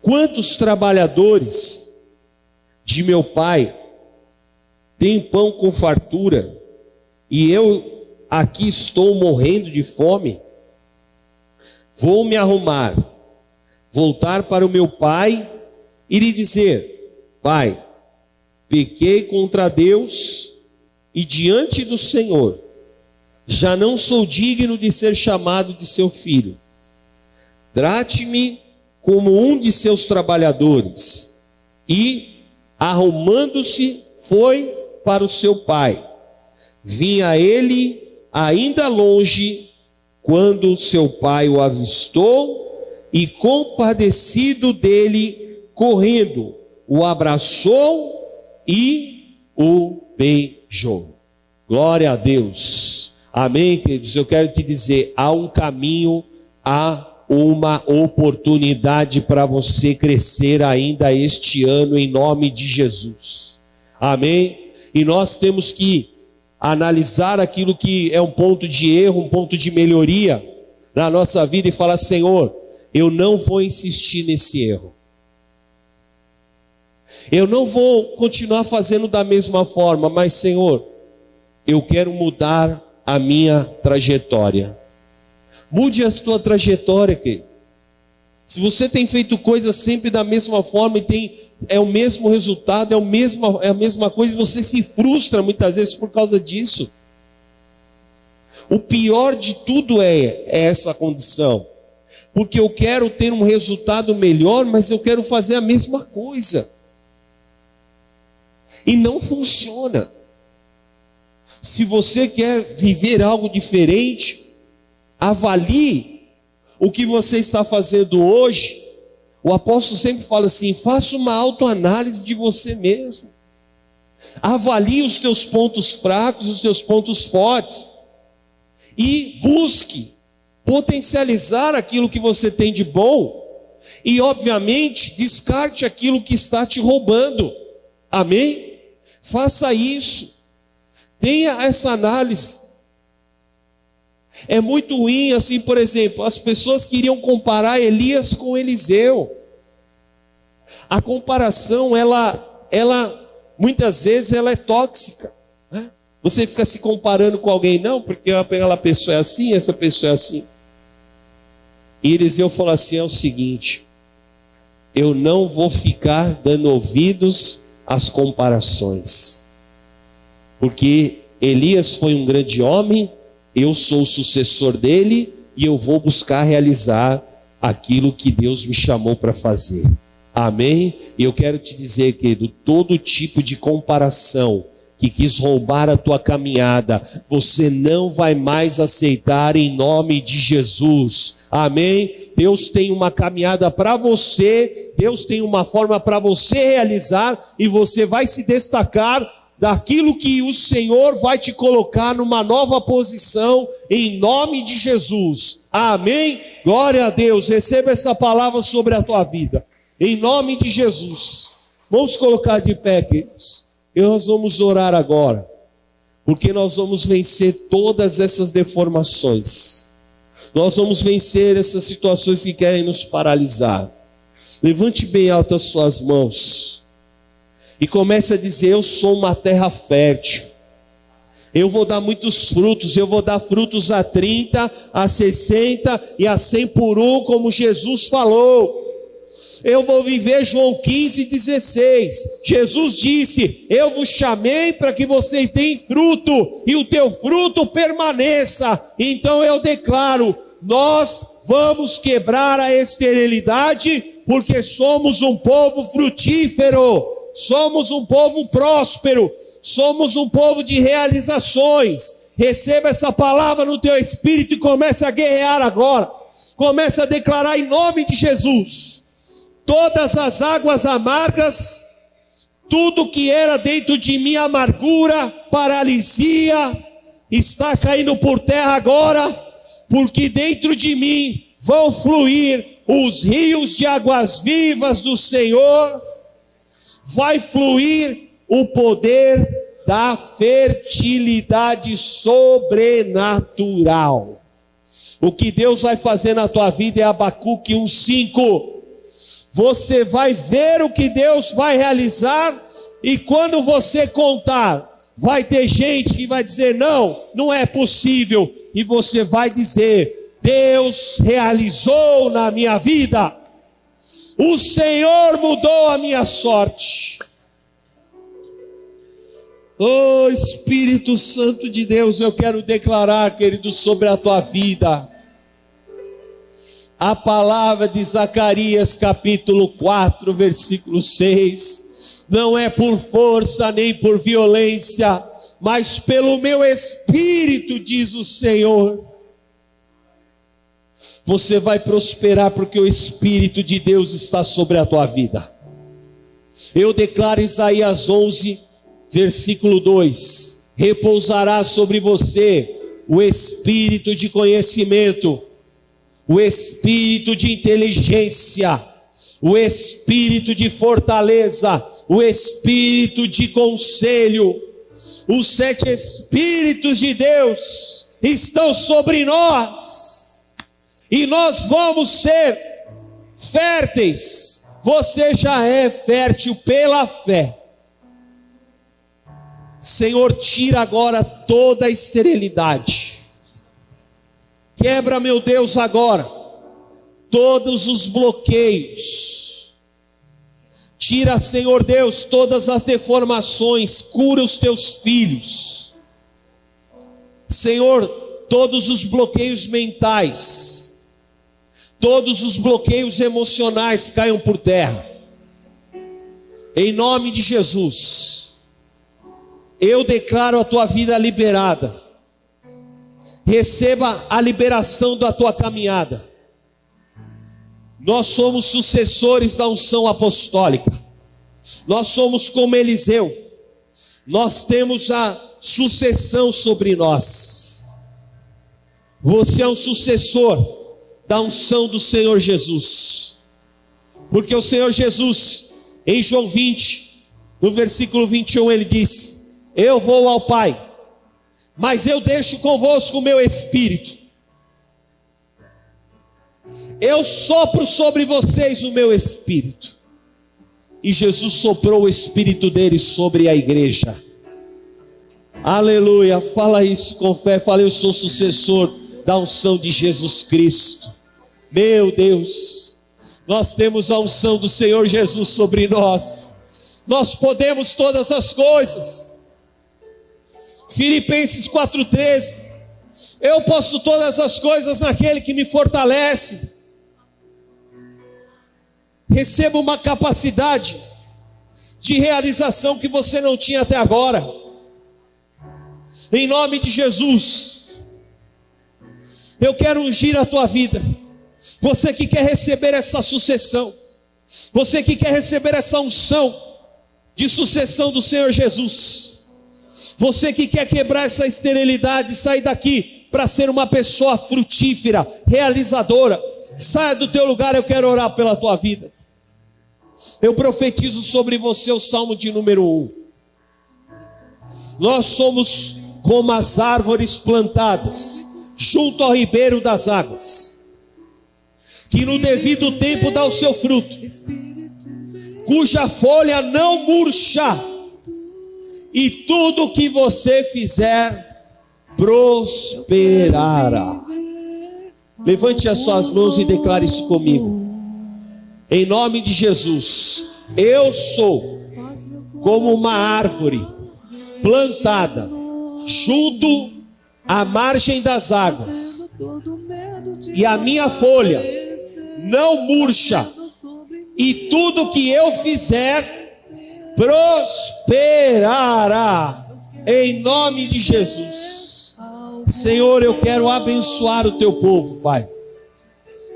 quantos trabalhadores de meu pai têm pão com fartura, e eu aqui estou morrendo de fome? Vou me arrumar, voltar para o meu pai e lhe dizer: pai, pequei contra Deus e diante do Senhor, já não sou digno de ser chamado de seu filho. Trate-me como um de seus trabalhadores. E, arrumando-se, foi para o seu pai. Vinha ele ainda longe, quando seu pai o avistou, e compadecido dele, correndo, o abraçou e o beijou. Glória a Deus. Amém, queridos? Eu quero te dizer, há um caminho, há uma oportunidade para você crescer ainda este ano, em nome de Jesus. Amém? E nós temos que analisar aquilo que é um ponto de erro, um ponto de melhoria na nossa vida e falar: Senhor, eu não vou insistir nesse erro. Eu não vou continuar fazendo da mesma forma, mas, Senhor, eu quero mudar a minha trajetória. Mude a sua trajetória, querido. Se você tem feito coisas sempre da mesma forma e tem, é o mesmo resultado, é, o mesmo, é a mesma coisa, e você se frustra muitas vezes por causa disso. O pior de tudo é, é essa condição. Porque eu quero ter um resultado melhor, mas eu quero fazer a mesma coisa. E não funciona. Se você quer viver algo diferente, avalie o que você está fazendo hoje. O apóstolo sempre fala assim: faça uma autoanálise de você mesmo. Avalie os teus pontos fracos, os teus pontos fortes. E busque potencializar aquilo que você tem de bom e, obviamente, descarte aquilo que está te roubando. Amém? Faça isso. Tenha essa análise. É muito ruim, assim, por exemplo, as pessoas queriam comparar Elias com Eliseu. A comparação, ela, ela muitas vezes, ela é tóxica. Né? Você fica se comparando com alguém, não, porque aquela pessoa é assim, essa pessoa é assim. E Eliseu falou assim: é o seguinte, eu não vou ficar dando ouvidos às comparações, porque Elias foi um grande homem, eu sou o sucessor dele, e eu vou buscar realizar aquilo que Deus me chamou para fazer. Amém? E eu quero te dizer, querido, todo tipo de comparação que quis roubar a tua caminhada, você não vai mais aceitar em nome de Jesus. Amém? Deus tem uma caminhada para você, Deus tem uma forma para você realizar, e você vai se destacar daquilo que o Senhor vai te colocar numa nova posição, em nome de Jesus. Amém? Glória a Deus. Receba essa palavra sobre a tua vida, em nome de Jesus. Vamos colocar de pé, queridos. E nós vamos orar agora, porque nós vamos vencer todas essas deformações. Nós vamos vencer essas situações que querem nos paralisar. Levante bem alto as suas mãos. e começa a dizer: eu sou uma terra fértil, eu vou dar muitos frutos, eu vou dar frutos a trinta, a sessenta e a cem por um, como Jesus falou. Eu vou viver João quinze, dezesseis. Jesus disse: eu vos chamei para que vocês deem fruto e o teu fruto permaneça. Então eu declaro, nós vamos quebrar a esterilidade, porque somos um povo frutífero, somos um povo próspero, somos um povo de realizações. Receba essa palavra no teu espírito e comece a guerrear agora. Comece a declarar em nome de Jesus. Todas as águas amargas, tudo que era dentro de mim, amargura, paralisia, está caindo por terra agora, porque dentro de mim vão fluir os rios de águas vivas do Senhor, vai fluir o poder da fertilidade sobrenatural. O que Deus vai fazer na tua vida é Abacuque um, cinco. Você vai ver o que Deus vai realizar, e quando você contar, vai ter gente que vai dizer: não, não é possível. E você vai dizer: Deus realizou na minha vida, o Senhor mudou a minha sorte. Oh, Espírito Santo de Deus, eu quero declarar, querido, sobre a tua vida a palavra de Zacarias capítulo quatro, versículo seis. Não é por força nem por violência, mas pelo meu espírito, diz o Senhor. Você vai prosperar porque o Espírito de Deus está sobre a tua vida. Eu declaro Isaías onze, versículo dois. Repousará sobre você o espírito de conhecimento, o espírito de inteligência, o espírito de fortaleza, o espírito de conselho. Os sete espíritos de Deus estão sobre nós, e nós vamos ser férteis. Você já é fértil pela fé. Senhor, tira agora toda a esterilidade. Quebra, meu Deus, agora todos os bloqueios. Tira, Senhor Deus, todas as deformações. Cura os teus filhos, Senhor, todos os bloqueios mentais, todos os bloqueios emocionais caiam por terra. Em nome de Jesus, eu declaro a tua vida liberada. Receba a liberação da tua caminhada. Nós somos sucessores da unção apostólica. Nós somos como Eliseu. Nós temos a sucessão sobre nós. Você é um sucessor da unção do Senhor Jesus, porque o Senhor Jesus, em João vinte, no versículo vinte e um, ele disse: eu vou ao Pai, mas eu deixo convosco o meu espírito. Eu sopro sobre vocês o meu espírito. E Jesus soprou o espírito dele sobre a igreja. Aleluia. Fala isso com fé. Fala: eu sou sucessor da unção de Jesus Cristo. Meu Deus, nós temos a unção do Senhor Jesus sobre nós. Nós podemos todas as coisas. Filipenses quatro, treze. Eu posso todas as coisas naquele que me fortalece. Receba uma capacidade de realização que você não tinha até agora, em nome de Jesus. Eu quero ungir a tua vida. Você que quer receber essa sucessão, você que quer receber essa unção de sucessão do Senhor Jesus, você que quer quebrar essa esterilidade, sair daqui para ser uma pessoa frutífera, realizadora, saia do teu lugar. Eu quero orar pela tua vida. Eu profetizo sobre você o Salmo de número um. Nós somos como as árvores plantadas junto ao ribeiro das águas, que no devido tempo dá o seu fruto, cuja folha não murcha, e tudo que você fizer prosperará. Levante as suas mãos e declare isso comigo. Em nome de Jesus, eu sou como uma árvore plantada junto à margem das águas, e a minha folha não murcha, e tudo que eu fizer prosperará, em nome de Jesus. Senhor, eu quero abençoar o teu povo, Pai,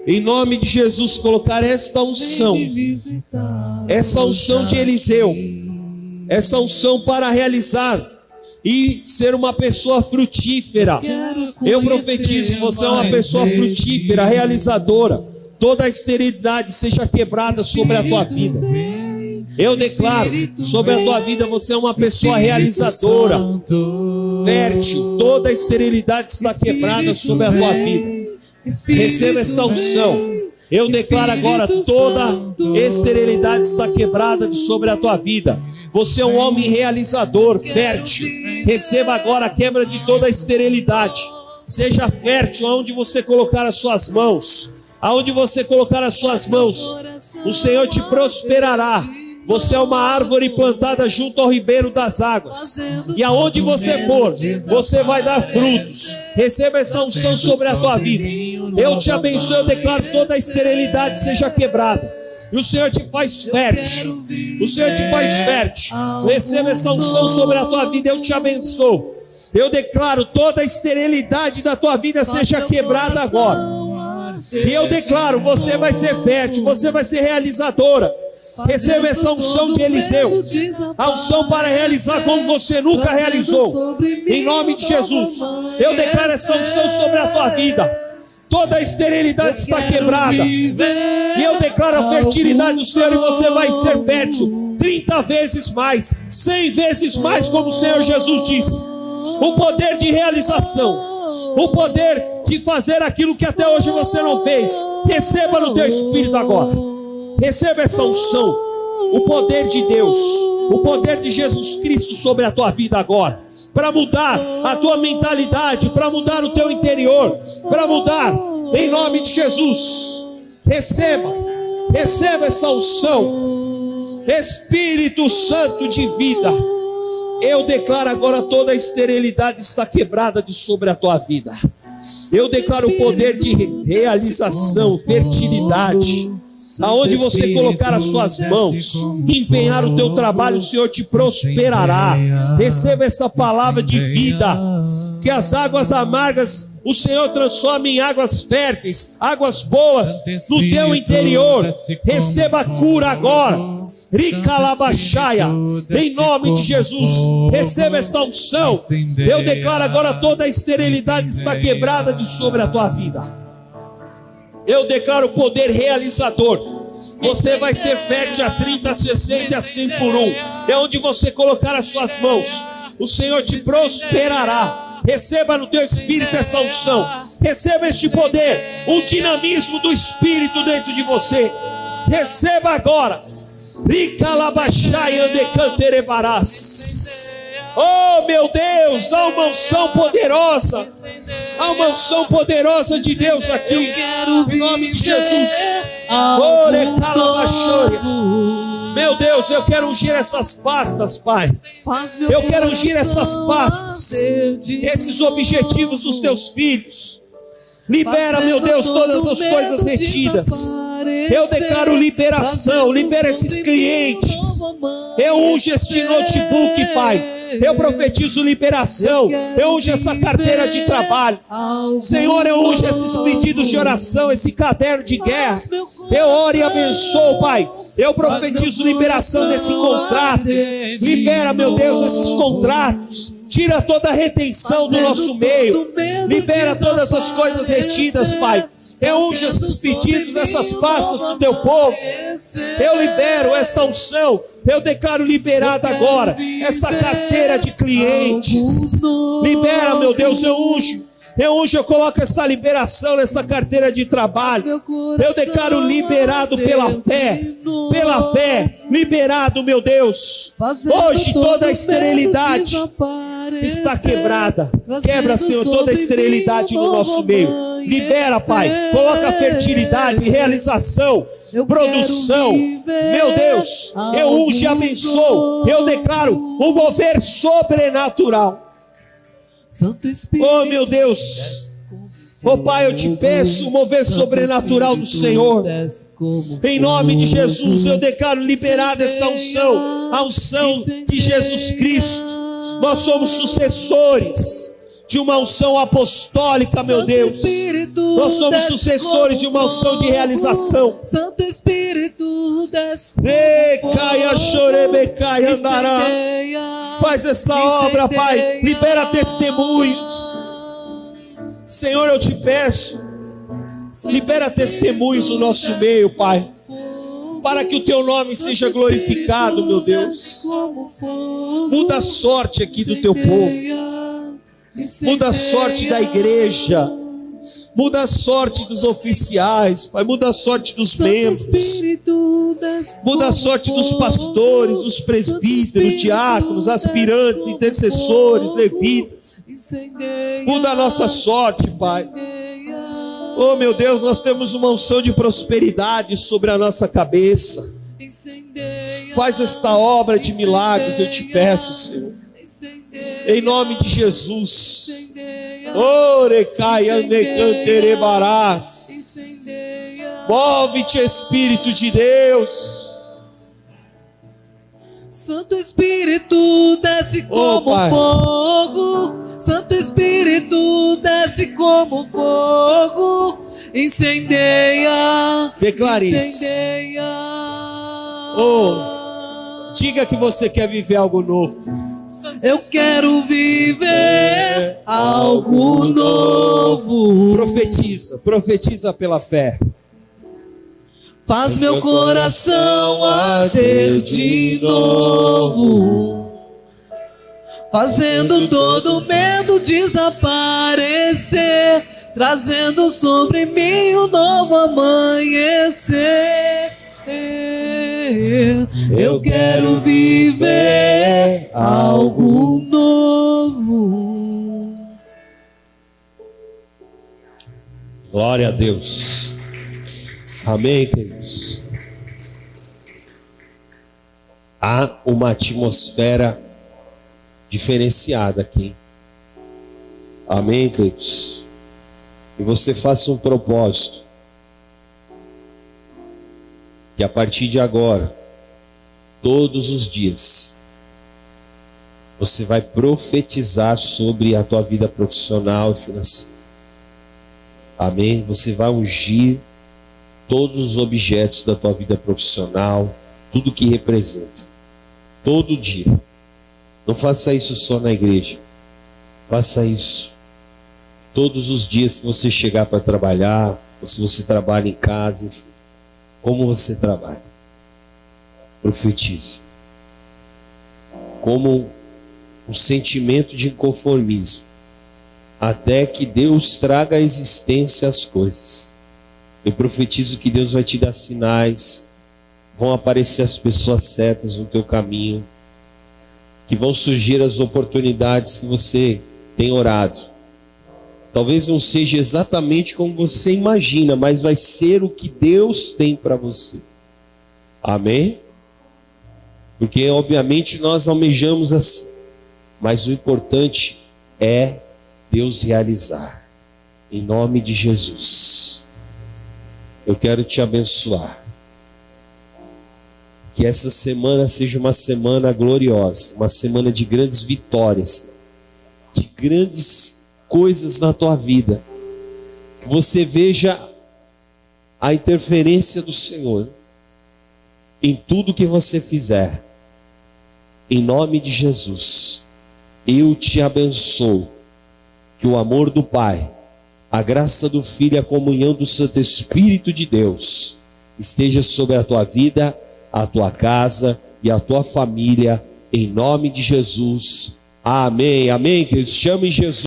em nome de Jesus, colocar esta unção, essa unção de Eliseu, essa unção para realizar e ser uma pessoa frutífera. Eu profetizo, você é uma pessoa frutífera, realizadora. Toda a esterilidade seja quebrada sobre a tua vida. Eu declaro, sobre a tua vida você é uma pessoa realizadora, fértil. Toda a esterilidade está quebrada sobre a tua vida. Receba esta unção. Eu declaro agora, toda esterilidade está quebrada de sobre a tua vida. Você é um homem realizador, fértil. Receba agora a quebra de toda a esterilidade. Seja fértil aonde você colocar as suas mãos. Aonde você colocar as suas mãos, o Senhor te prosperará. Você é uma árvore plantada junto ao ribeiro das águas, e aonde você for, você vai dar frutos. Receba essa unção sobre a tua vida. Eu te abençoo, eu declaro, toda a esterilidade seja quebrada, e o Senhor te faz fértil. O Senhor te faz fértil. Receba essa unção sobre a tua vida, eu te abençoo. Eu declaro, toda a esterilidade da tua vida seja quebrada agora. E eu declaro, você vai ser fértil, você vai ser realizadora. Receba essa unção de Eliseu, a unção para realizar como você nunca realizou, em nome de Jesus. Eu declaro essa unção sobre a tua vida. Toda a esterilidade está quebrada, e eu declaro a fertilidade do Senhor, e você vai ser fértil trinta vezes mais, cem vezes mais, como o Senhor Jesus disse. O poder de realização, o poder de fazer aquilo que até hoje você não fez, receba no teu espírito agora. Receba essa unção, o poder de Deus, o poder de Jesus Cristo sobre a tua vida agora, para mudar a tua mentalidade, para mudar o teu interior, para mudar, em nome de Jesus. Receba, receba essa unção, Espírito Santo de vida. Eu declaro agora, toda a esterilidade está quebrada de sobre a tua vida. Eu declaro o poder de realização, fertilidade. Aonde você colocar as suas mãos, empenhar o teu trabalho, o Senhor te prosperará. Receba essa palavra de vida, que as águas amargas o Senhor transforma em águas férteis, águas boas no teu interior. Receba a cura agora. Ricalabaxaia, em nome de Jesus, receba esta unção. Eu declaro agora, toda a esterilidade está quebrada de sobre a tua vida. Eu declaro o poder realizador. Você vai ser fértil a trinta, sessenta e a cem por um. É onde você colocar as suas mãos, o Senhor te prosperará. Receba no teu espírito essa unção. Receba este poder, um dinamismo do Espírito dentro de você. Receba agora. Ricalabaxaia de canterebarás. Oh meu Deus, há uma unção poderosa, há uma unção poderosa de Deus aqui, em nome de Jesus. Meu Deus, eu quero ungir essas pastas, Pai. Eu quero ungir essas pastas, esses objetivos dos teus filhos. Libera, meu Deus, todas as coisas retidas. Eu declaro liberação. Libera esses clientes. Eu unjo este notebook, Pai. Eu profetizo liberação. Eu unjo essa carteira de trabalho. Senhor, eu unjo esses pedidos de oração, esse caderno de guerra. Eu oro e abençoo, Pai. Eu profetizo liberação desse contrato. Libera, meu Deus, esses contratos. Tira toda a retenção do nosso meio. Libera todas as coisas retidas, Pai. Eu unjo esses pedidos, essas pastas do teu povo. Eu libero esta unção. Eu declaro liberada agora essa carteira de clientes. Libera, meu Deus, eu unjo Eu hoje eu coloco essa liberação nessa carteira de trabalho. Eu declaro liberado pela fé, pela fé, liberado, meu Deus. Hoje toda a esterilidade está quebrada. Quebra, Senhor, toda a esterilidade no nosso meio. Libera, Pai. Coloca fertilidade e realização. Eu produção, meu Deus, eu unjo e abençoo, eu declaro um mover sobrenatural. Santo Espírito, oh meu Deus, oh Pai, eu te peço um mover Santo sobrenatural Espírito, do Senhor. Em nome de Jesus, eu declaro liberada essa unção, a unção de Jesus Cristo. Nós somos sucessores de uma unção apostólica, meu Santo Deus. Espírito, nós somos sucessores de uma unção de realização. Santo Espírito, recaia, chorebecaia, andará. Faz essa obra, Pai. Libera testemunhos. Senhor, eu te peço, libera testemunhos no nosso meio, Pai, para que o teu nome seja glorificado, meu Deus. Muda a sorte aqui do teu povo. Muda a sorte da igreja. Muda a sorte dos oficiais, Pai. Muda a sorte dos membros. Muda a sorte dos pastores, dos presbíteros, diáconos, aspirantes, intercessores, levitas. Muda a nossa sorte, Pai. Oh, meu Deus, nós temos uma unção de prosperidade sobre a nossa cabeça. Faz esta obra de milagres, eu te peço, Senhor. Em nome de Jesus. Move-te, Espírito de Deus. Santo Espírito, desce como oh, fogo. Santo Espírito, desce como fogo. Incendeia. Declare isso. Incendeia. Oh, diga que você quer viver algo novo. Eu quero viver algo novo. Profetiza, profetiza pela fé. Faz meu coração arder de novo, fazendo todo medo desaparecer, trazendo sobre mim um novo amanhecer. Eu quero viver algo novo. Glória a Deus. Amém, queridos. Há uma atmosfera diferenciada aqui. Amém, queridos. E você faça um propósito. Que a partir de agora, todos os dias, você vai profetizar sobre a tua vida profissional e financeira. Amém? Você vai ungir todos os objetos da tua vida profissional, tudo que representa. Todo dia. Não faça isso só na igreja. Faça isso todos os dias que você chegar para trabalhar, ou se você trabalha em casa, enfim. Como você trabalha, profetize. Como um sentimento de inconformismo, até que Deus traga à existência as coisas. Eu profetizo que Deus vai te dar sinais, vão aparecer as pessoas certas no teu caminho, que vão surgir as oportunidades que você tem orado. Talvez não seja exatamente como você imagina, mas vai ser o que Deus tem para você. Amém? Porque, obviamente, nós almejamos assim. Mas o importante é Deus realizar. Em nome de Jesus. Eu quero te abençoar. Que essa semana seja uma semana gloriosa. Uma semana de grandes vitórias. De grandes coisas na tua vida, que você veja a interferência do Senhor em tudo que você fizer. Em nome de Jesus, eu te abençoo. Que o amor do Pai, a graça do Filho, a comunhão do Santo Espírito de Deus esteja sobre a tua vida, a tua casa e a tua família. Em nome de Jesus. Amém, amém. Que eu chame Jesus.